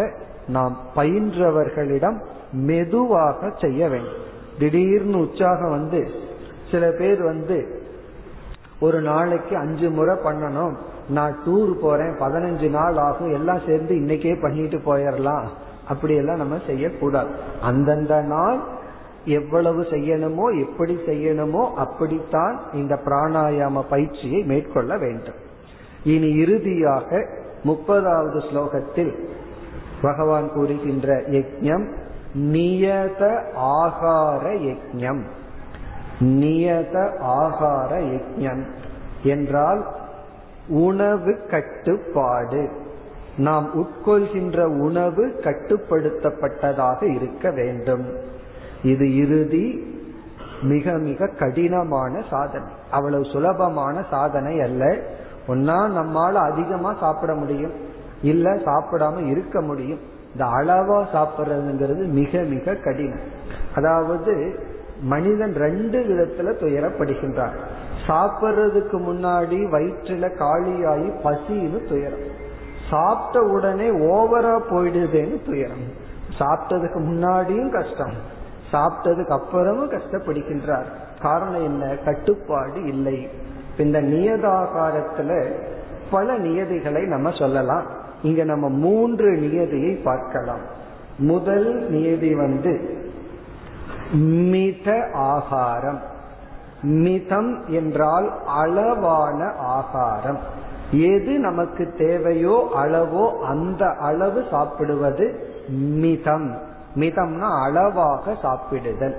நாம் பயின்றவர்களிடம் மெதுவாக செய்ய வேண்டும். திடீர்னு உற்சாகம் வந்து சில பேர் வந்து ஒரு நாளைக்கு அஞ்சு முறை பண்ணணும், நான் டூர் போறேன் பதினஞ்சு நாள் ஆகும் எல்லாம் சேர்ந்து இன்னைக்கே பண்ணிட்டு போயிடலாம் அப்படியெல்லாம் நம்ம செய்யக்கூடாது. அந்தந்த நாள் எவ்வளவு செய்யணுமோ எப்படி செய்யணுமோ அப்படித்தான் இந்த பிராணாயாம பயிற்சியை மேற்கொள்ள வேண்டும். இனி இறுதியாக முப்பதாவது ஸ்லோகத்தில் பகவான் கூறுகின்ற யஜ்ஞம் நியத ஆகார யஜ்ஞம். நியத ஆகார யஜ்ஞம் என்றால் உணவு கட்டுப்பாடு. நாம் உட்கொள்கின்ற உணவு கட்டுப்படுத்தப்பட்டதாக இருக்க வேண்டும். இது இறுதி மிக மிக கடினமான சாதனை, அவ்வளவு சுலபமான சாதனை அல்ல. ஒன்னா நம்மால அதிகமா சாப்பிட முடியும், இல்ல சாப்பிடாம இருக்க முடியும். இந்த அளவா சாப்பிட்றதுங்கிறது மிக மிக கடினம். அதாவது மனிதன் ரெண்டு விதத்துல துயரப்படுகின்றான். சாப்பிட்றதுக்கு முன்னாடி வயிற்றுல காலியாகி பசின்னு துயரம், சாப்பிட்ட உடனே ஓவரா போயிடுதுன்னு துயரம். சாப்பிட்டதுக்கு முன்னாடியும் கஷ்டம், சாப்பிட்டதுக்கு அப்புறமும் கஷ்டப்படுகின்றார். காரணம் என்ன? கட்டுப்பாடு இல்லை. இந்த நியதாகாரத்துல பல நியதிகளை நம்ம சொல்லலாம். இங்க நம்ம மூன்று நியதியை பார்க்கலாம். முதல் நியதி வந்து மித ஆகாரம். மிதம் என்றால் அளவான ஆகாரம். எது நமக்கு தேவையோ அளவோ அந்த அளவு சாப்பிடுவது மிதம். மிதம்னா அளவாக சாப்பிடுதல்.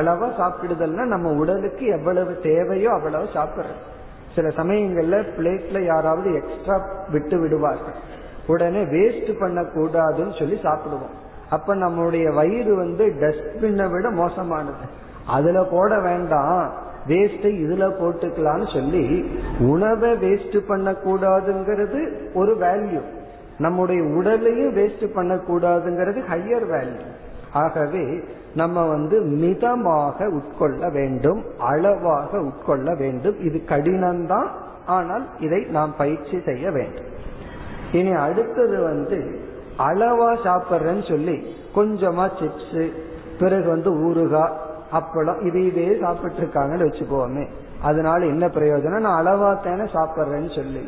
அளவா சாப்பிடுதல்னா நம்ம உடலுக்கு எவ்வளவு தேவையோ அவ்வளவு சாப்பிடுறது. சில சமயங்கள்ல பிளேட்ல யாராவது எக்ஸ்ட்ரா விட்டு விடுவார்கள், உடனே வேஸ்ட் பண்ண கூடாதுன்னு சொல்லி சாப்பிடுவோம். அப்ப நம்மளுடைய வயிறு வந்து டஸ்ட்பின்னை விட மோசமானது, அதுல போட வேண்டாம், வேஸ்ட் இதுல போட்டுக்கலாம்னு சொல்லி உணவை வேஸ்ட் பண்ண கூடாதுங்கிறது ஒரு வேல்யூ, நம்முடைய உடலையும் வேஸ்ட் பண்ண கூடாதுங்கிறது ஹையர் வேல்யூ. ஆகவே நம்ம வந்து மிதமாக உட்கொள்ள வேண்டும், அளவாக உட்கொள்ள வேண்டும். இது கடினம்தான், ஆனால் இதை நாம் பயிற்சி செய்ய வேண்டும். இனி அடுத்தது வந்து அளவா சாப்பிட்றேன்னு சொல்லி கொஞ்சமா சிப்ஸ், பிறகு வந்து ஊறுகாய், அப்பளம், இது இதே சாப்பிட்டு இருக்காங்கன்னு வச்சுக்கோமே, அதனால என்ன பிரயோஜனம், நான் அளவா தானே சாப்பிட்றேன்னு சொல்லி.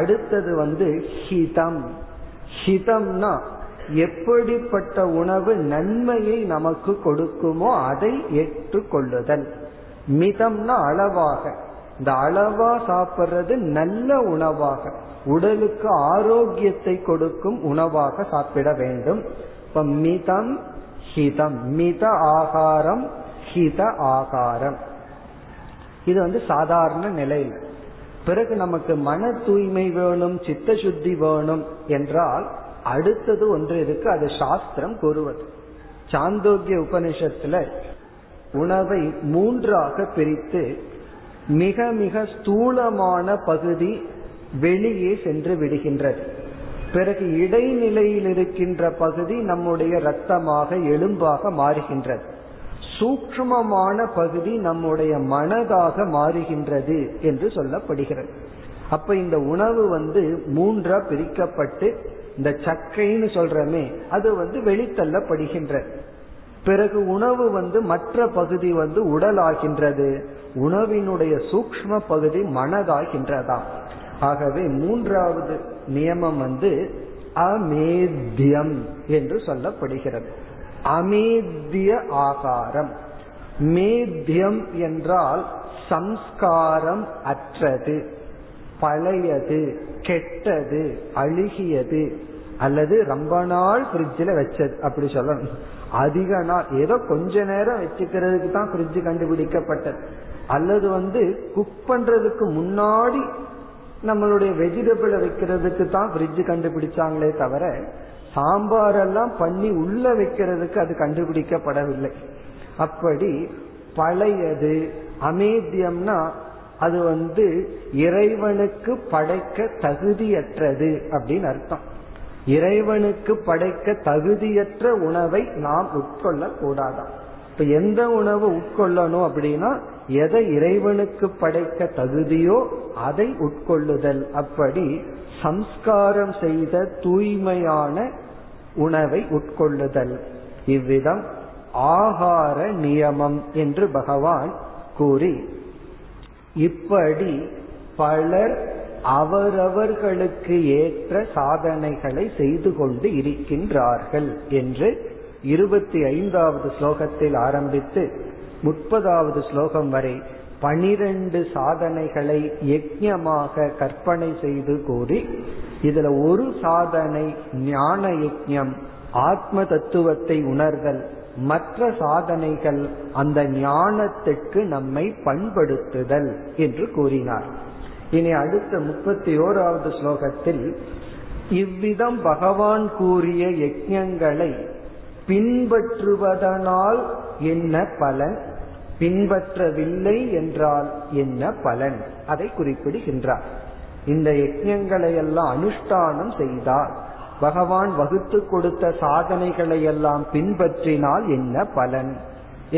அடுத்தது வந்து ஹிதம். ஹிதம்னா எப்படிப்பட்ட உணவு நன்மையை நமக்கு கொடுக்குமோ அதை ஏற்றுக்கொள்ளுதல். மிதம்னா அளவாக, இந்த அளவா சாப்பிட்றது நல்ல உணவாக, உடலுக்கு ஆரோக்கியத்தை கொடுக்கும் உணவாக சாப்பிட வேண்டும். இப்ப மிதம் ஹிதம், மித ஆகாரம் ஹித ஆகாரம். இது வந்து சாதாரண நிலையில். பிறகு நமக்கு மன தூய்மை வேணும், சித்த சுத்தி வேணும் என்றால் அடுத்தது ஒன்று இருக்கு, அது சாஸ்திரம் கூறுவது. சாந்தோக்கிய உபநிஷத்துல உணவை மூன்றாக பிரித்து மிக மிக ஸ்தூலமான பகுதி வெளியே சென்று விடுகின்றது. பிறகு இடைநிலையில் இருக்கின்ற பகுதி நம்முடைய இரத்தமாக எலும்பாக மாறுகின்றது. சூக்ஷ்மமான பகுதி நம்முடைய மனதாக மாறுகின்றது என்று சொல்லப்படுகிறது. அப்ப இந்த உணவு வந்து மூன்றா பிரிக்கப்பட்டு இந்த சக்கைன்னு சொல்றமே அது வந்து வெளித்தள்ளப்படுகின்றது. பிறகு உணவு வந்து மற்ற பகுதி வந்து உடலாகின்றது, உணவினுடைய சூக்ஷ்ம பகுதி மனதாகின்றதா. ஆகவே மூன்றாவது நியமம் வந்து அமேத்யம் என்று சொல்லப்படுகிறது. அமேத்ய ஆகாரம். மேத்யம் என்றால் சம்ஸ்காரம் அற்றது, பழையது, கெட்டது, அழுகியது, அல்லது ரொம்ப நாள் ஃப்ரிட்ஜில் வச்சது அப்படி சொல்லணும். அதிக நாள் ஏதோ கொஞ்ச நேரம் வச்சுக்கிறதுக்கு தான் ஃப்ரிட்ஜ் கண்டுபிடிக்கப்பட்டது. அல்லது வந்து குக் பண்றதுக்கு முன்னாடி நம்மளுடைய வெஜிடபிளை வைக்கிறதுக்கு தான் ஃப்ரிட்ஜ் கண்டுபிடிச்சாங்களே தவிர சாம்பாரெல்லாம் பண்ணி உள்ள வைக்கிறதுக்கு அது கண்டுபிடிக்கப்படவில்லை. அப்படி பழையது. அமேத்தியம்னா அது வந்து இறைவனுக்கு படைக்க தகுதியற்றது அப்படின்னு அர்த்தம். இறைவனுக்கு படைக்க தகுதியற்ற உணவை நாம் உட்கொள்ள கூடாதான். இப்ப எந்த உணவு உட்கொள்ளணும் அப்படின்னா எதை இறைவனுக்கு படைக்க தகுதியோ அதை உட்கொள்ளுதல். அப்படி சம்ஸ்காரம் செய்த தூய்மையான உணவை உட்கொள்ளுதல். இவ்விதம் ஆகார நியமம் என்று பகவான் கூறி இப்படி பலர் அவரவர்களுக்கு ஏற்ற சாதனைகளை செய்து கொண்டு இருக்கின்றார்கள் என்று இருபத்தி ஐந்தாவது ஸ்லோகத்தில் ஆரம்பித்து முப்பதாவது ஸ்லோகம் வரை பனிரெண்டு சாதனைகளை யஜ்ஞமாக கற்பனை செய்து கூறி, இதுல ஒரு சாதனை ஞான யஜ்ஞம், ஆத்ம தத்துவத்தை உணர்தல். மற்ற சாதனைகள் அந்த ஞானத்துக்கு நம்மை பண்படுத்துதல் என்று கூறினார். இனி அடுத்த முப்பத்தி ஓராவது ஸ்லோகத்தில் இவ்விதம் பகவான் கூறிய யஜ்ஞங்களை பின்பற்றுவதனால் என்ன பலன், பின்பற்றவில்லை என்றால் என்ன பலன், அதை குறிப்பிடுகின்றார். இந்த யஜ்ஞங்களை எல்லாம் அனுஷ்டானம் செய்தால், பகவான் வகுத்து கொடுத்த சாதனைகளை எல்லாம் பின்பற்றினால் என்ன பலன்?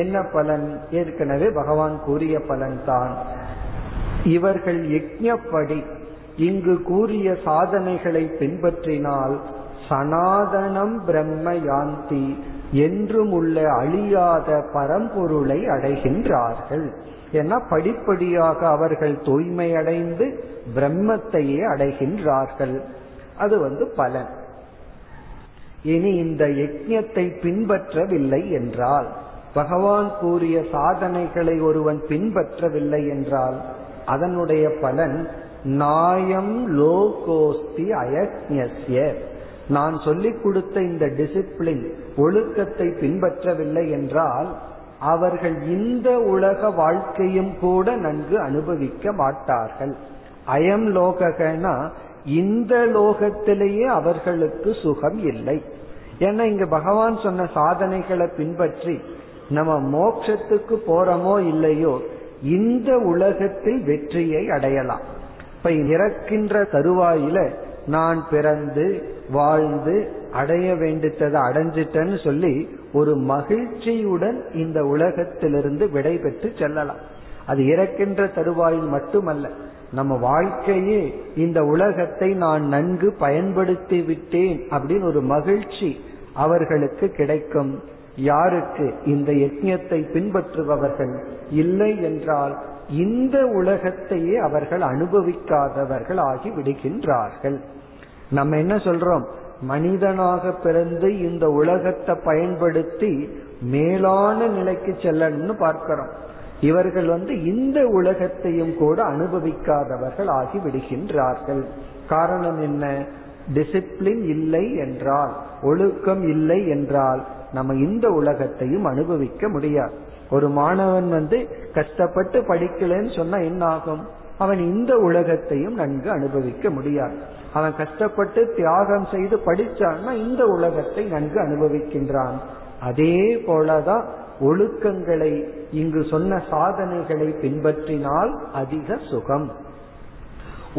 என்ன பலன்? ஏற்கனவே பகவான் கூறிய பலன் தான். இவர்கள் யஜ்ஞப்படி இங்கு கூறிய சாதனைகளை பின்பற்றினால் சனாதனம் பிரம்ம யாந்தி, என்றும் உள்ள அழியாத பரம்பொருளை அடைகின்றார்கள். என படிப்படியாக அவர்கள் தூய்மை அடைந்து பிரம்மத்தையே அடைகின்றார்கள். அது வந்து பலன். இனி இந்த யஜ்ஞத்தை பின்பற்றவில்லை என்றால், பகவான் கூறிய சாதனைகளை ஒருவன் பின்பற்றவில்லை என்றால் அதனுடைய பலன் நாயம் லோகோஸ்தி அயஜ்ஞஸ்ய, நான் சொல்லிக் கொடுத்த இந்த டிசிப்ளின் ஒழுக்கத்தை பின்பற்றவில்லை என்றால் அவர்கள் இந்த உலக வாழ்க்கையும் கூட நன்கு அனுபவிக்க மாட்டார்கள். அயம் லோகனா இந்த லோகத்திலேயே அவர்களுக்கு சுகம் இல்லை. ஏன்னா இங்க பகவான் சொன்ன சாதனைகளை பின்பற்றி நம்ம மோட்சத்துக்கு போறோமோ இல்லையோ, இந்த உலகத்தில் வெற்றியை அடையலாம். இப்ப இறக்கின்ற தருவாயில நான் பிறந்து வாழ்ந்து அடைய வேண்டித்ததை அடைஞ்சிட்டேன்னு சொல்லி ஒரு மகிழ்ச்சியுடன் இந்த உலகத்திலிருந்து விடை பெற்று செல்லலாம். அது இறக்கின்ற தருவாயில் மட்டுமல்ல, நம்ம வாழ்க்கையே இந்த உலகத்தை நான் நன்கு பயன்படுத்தி விட்டேன் அப்படின்னு ஒரு மகிழ்ச்சி அவர்களுக்கு கிடைக்கும். யாருக்கு? இந்த யஜ்ஞத்தை பின்பற்றுபவர்கள். இல்லை என்றால் இந்த உலகத்தையே அவர்கள் அனுபவிக்காதவர்கள் ஆகி விடுகின்றார்கள். நம்ம என்ன சொல்றோம்? மனிதனாக பிறந்து இந்த உலகத்தை பயன்படுத்தி மேலான நிலைக்கு செல்லணும்னு பார்க்கிறோம். இவர்கள் வந்து இந்த உலகத்தையும் கூட அனுபவிக்காதவர்கள் ஆகி விடுகின்றார்கள். காரணம் என்ன? டிசிப்ளின் இல்லை என்றால், ஒழுக்கம் இல்லை என்றால் நம்ம இந்த உலகத்தையும் அனுபவிக்க முடியாது. ஒரு மாணவன் வந்து கஷ்டப்பட்டு படிக்கலன்னு சொன்னா என்ன ஆகும்? அவன் இந்த உலகத்தையும் நன்கு அனுபவிக்க முடியாது. அவன் கஷ்டப்பட்டு தியாகம் செய்து படிச்சான்னா இந்த உலகத்தை நன்கு அனுபவிக்கின்றான். அதே போலதான் ஒழுக்கங்களை, இங்கு சொன்ன சாதனைகளை பின்பற்றினால் அதிக சுகம்.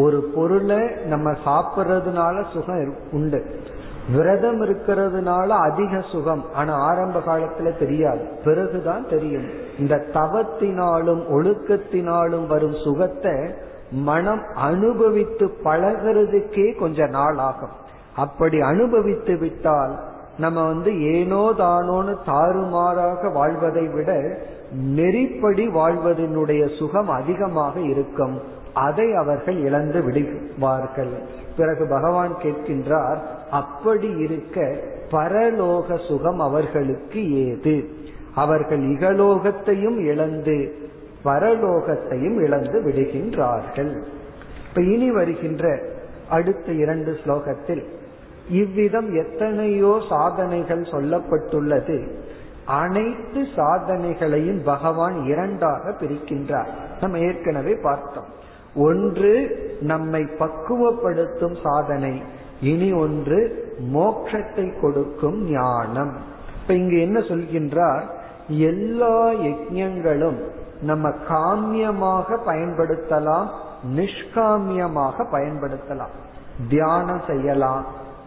ஒரு பொருளை நம்ம சாப்பிட்றதுனால சுகம் உண்டு, விரதம் இருக்கிறதுனால அதிக சுகம். ஆனா ஆரம்ப காலத்துல தெரியாது, பிறகுதான் தெரியும். இந்த தவத்தினாலும் ஒழுக்கத்தினாலும் வரும் சுகத்தை மனம் அனுபவித்து பழகிறதுக்கே கொஞ்ச நாள் ஆகும். அப்படி அனுபவித்து விட்டால் நம்ம வந்து ஏனோ தானோன்னு தாறுமாறாக வாழ்வதை விட நெறிப்படி வாழ்வதனுடைய சுகம் அதிகமாக இருக்கும். அதை அவர்கள் இழந்து விடுவார்கள். பிறகு பகவான் கேட்கின்றார், அப்படி இருக்க பரலோக சுகம் அவர்களுக்கு ஏது? அவர்கள் இகலோகத்தையும் இழந்து பரலோகத்தையும் இழந்து விடுகின்றார்கள். இப்ப இனி வருகின்ற அடுத்த இரண்டு ஸ்லோகத்தில் இவ்விதம் எத்தனையோ சாதனைகள் சொல்லப்பட்டுள்ளது. அனைத்து சாதனைகளையும் பகவான் இரண்டாக பிரிக்கின்றார். நம்ம ஏற்கனவே பார்த்தோம். ஒன்று நம்மை பக்குவப்படுத்தும் சாதனை, இனி ஒன்று மோட்சத்தை கொடுக்கும் ஞானம். இப்ப இங்கு என்ன சொல்கின்றார்? எல்லா யஜ்ஞங்களும் நம்ம காமியமாக பயன்படுத்தலாம், நிஷ்காமியமாக பயன்படுத்தலாம். தியானம் செய்யலாம்,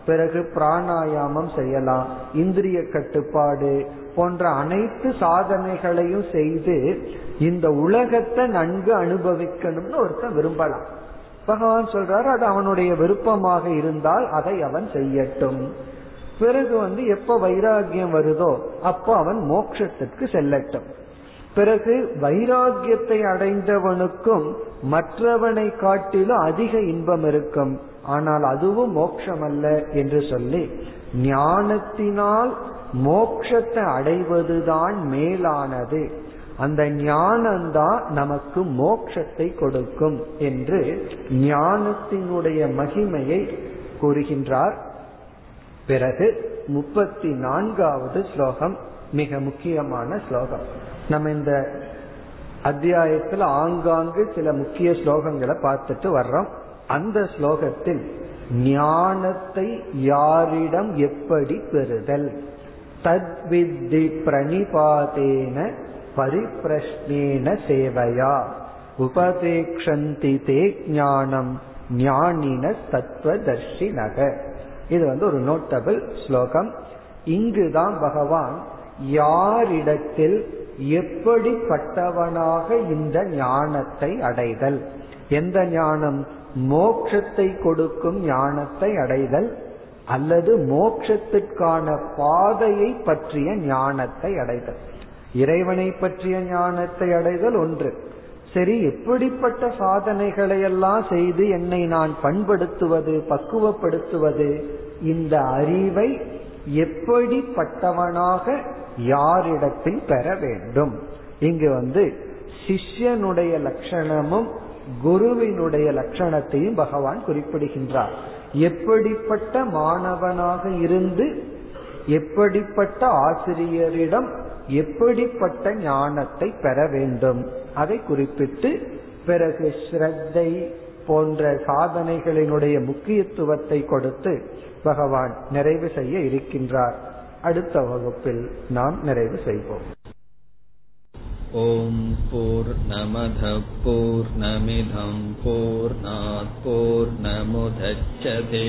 பிறகு பிராணாயாமம் செய்யலாம், இந்திரிய கட்டுப்பாடு போன்ற அனைத்து சாதனைகளையும் செய்து இந்த உலகத்தை நன்கு அனுபவிக்கணும்னு ஒருத்தன் விரும்பலாம். பகவான் சொல்றாரு, அது அவனுடைய விருப்பமாக இருந்தால் அதை அவன் செய்யட்டும். பிறகு வந்து எப்ப வைராகியம் வருதோ அப்போ அவன் மோட்சத்திற்கு செல்லட்டும். பிறகு வைராகியத்தை அடைந்தவனுக்கும் மற்றவனை காட்டிலும் அதிக இன்பம் இருக்கும், ஆனால் அதுவும் மோட்சம் அல்ல என்று சொல்லி ஞானத்தினால் மோட்சத்தை அடைவதுதான் மேலானது, அந்த ஞானம்தான் நமக்கு மோட்சத்தை கொடுக்கும் என்று ஞானத்தினுடைய மகிமையை கூறுகின்றார். பிறகு முப்பத்தி நான்காவது ஸ்லோகம் மிக முக்கியமான ஸ்லோகம். நம்ம இந்த அத்தியாயத்தில் ஆங்காங்கு சில முக்கிய ஸ்லோகங்களை பார்த்துட்டு வர்றோம். அந்த ஸ்லோகத்தில் ஞானத்தை யாரிடம் எப்படி பெறுதல், தத்வித்தி பிரணிபாதேன பரிப்ரஷ்னேன சேவையா உபதேக்ஷந்தி தே ஞானம் ஞானின தத்துவதர்ஷினக. இது வந்து ஒரு நோட்டபிள் ஸ்லோகம். இங்குதான் பகவான் யாரிடத்தில் எப்படிப்பட்டவனாக இந்த ஞானத்தை அடைதல், எந்த ஞானம், மோட்சத்தை கொடுக்கும் ஞானத்தை அடைதல் அல்லது மோட்சத்திற்கான பாதையை பற்றிய ஞானத்தை அடைதல். இறைவனை பற்றிய ஞானத்தை அடைதல் ஒன்று, சரி எப்படிப்பட்ட சாதனைகளை எல்லாம் செய்து என்னை நான் பண்படுத்துவது பக்குவப்படுத்துவது, இந்த அறிவை எப்படிப்பட்டவனாக யாரிடத்தில் பெற வேண்டும். இங்கு வந்து சிஷ்யனுடைய லட்சணமும் குருவினுடைய லட்சணத்தையும் பகவான் குறிப்பிடுகின்றார். எப்படிப்பட்ட மாணவனாக இருந்து எப்படிப்பட்ட ஆசிரியரிடம் எப்படிப்பட்ட ஞானத்தை பெற வேண்டும் அதை குறிப்பிட்டு, பிறகு ஸ்ரத்தை போன்ற சாதனைகளினுடைய முக்கியத்துவத்தை கொடுத்து பகவான் நிறைவு செய்ய இருக்கின்றார். அடுத்த வகுப்பில் நாம் நிறைவு செய்வோம். ஓம் பூர்ணமத் பூர்ணமிதம் பூர்ணாத் பூர்ணமுதச்யதே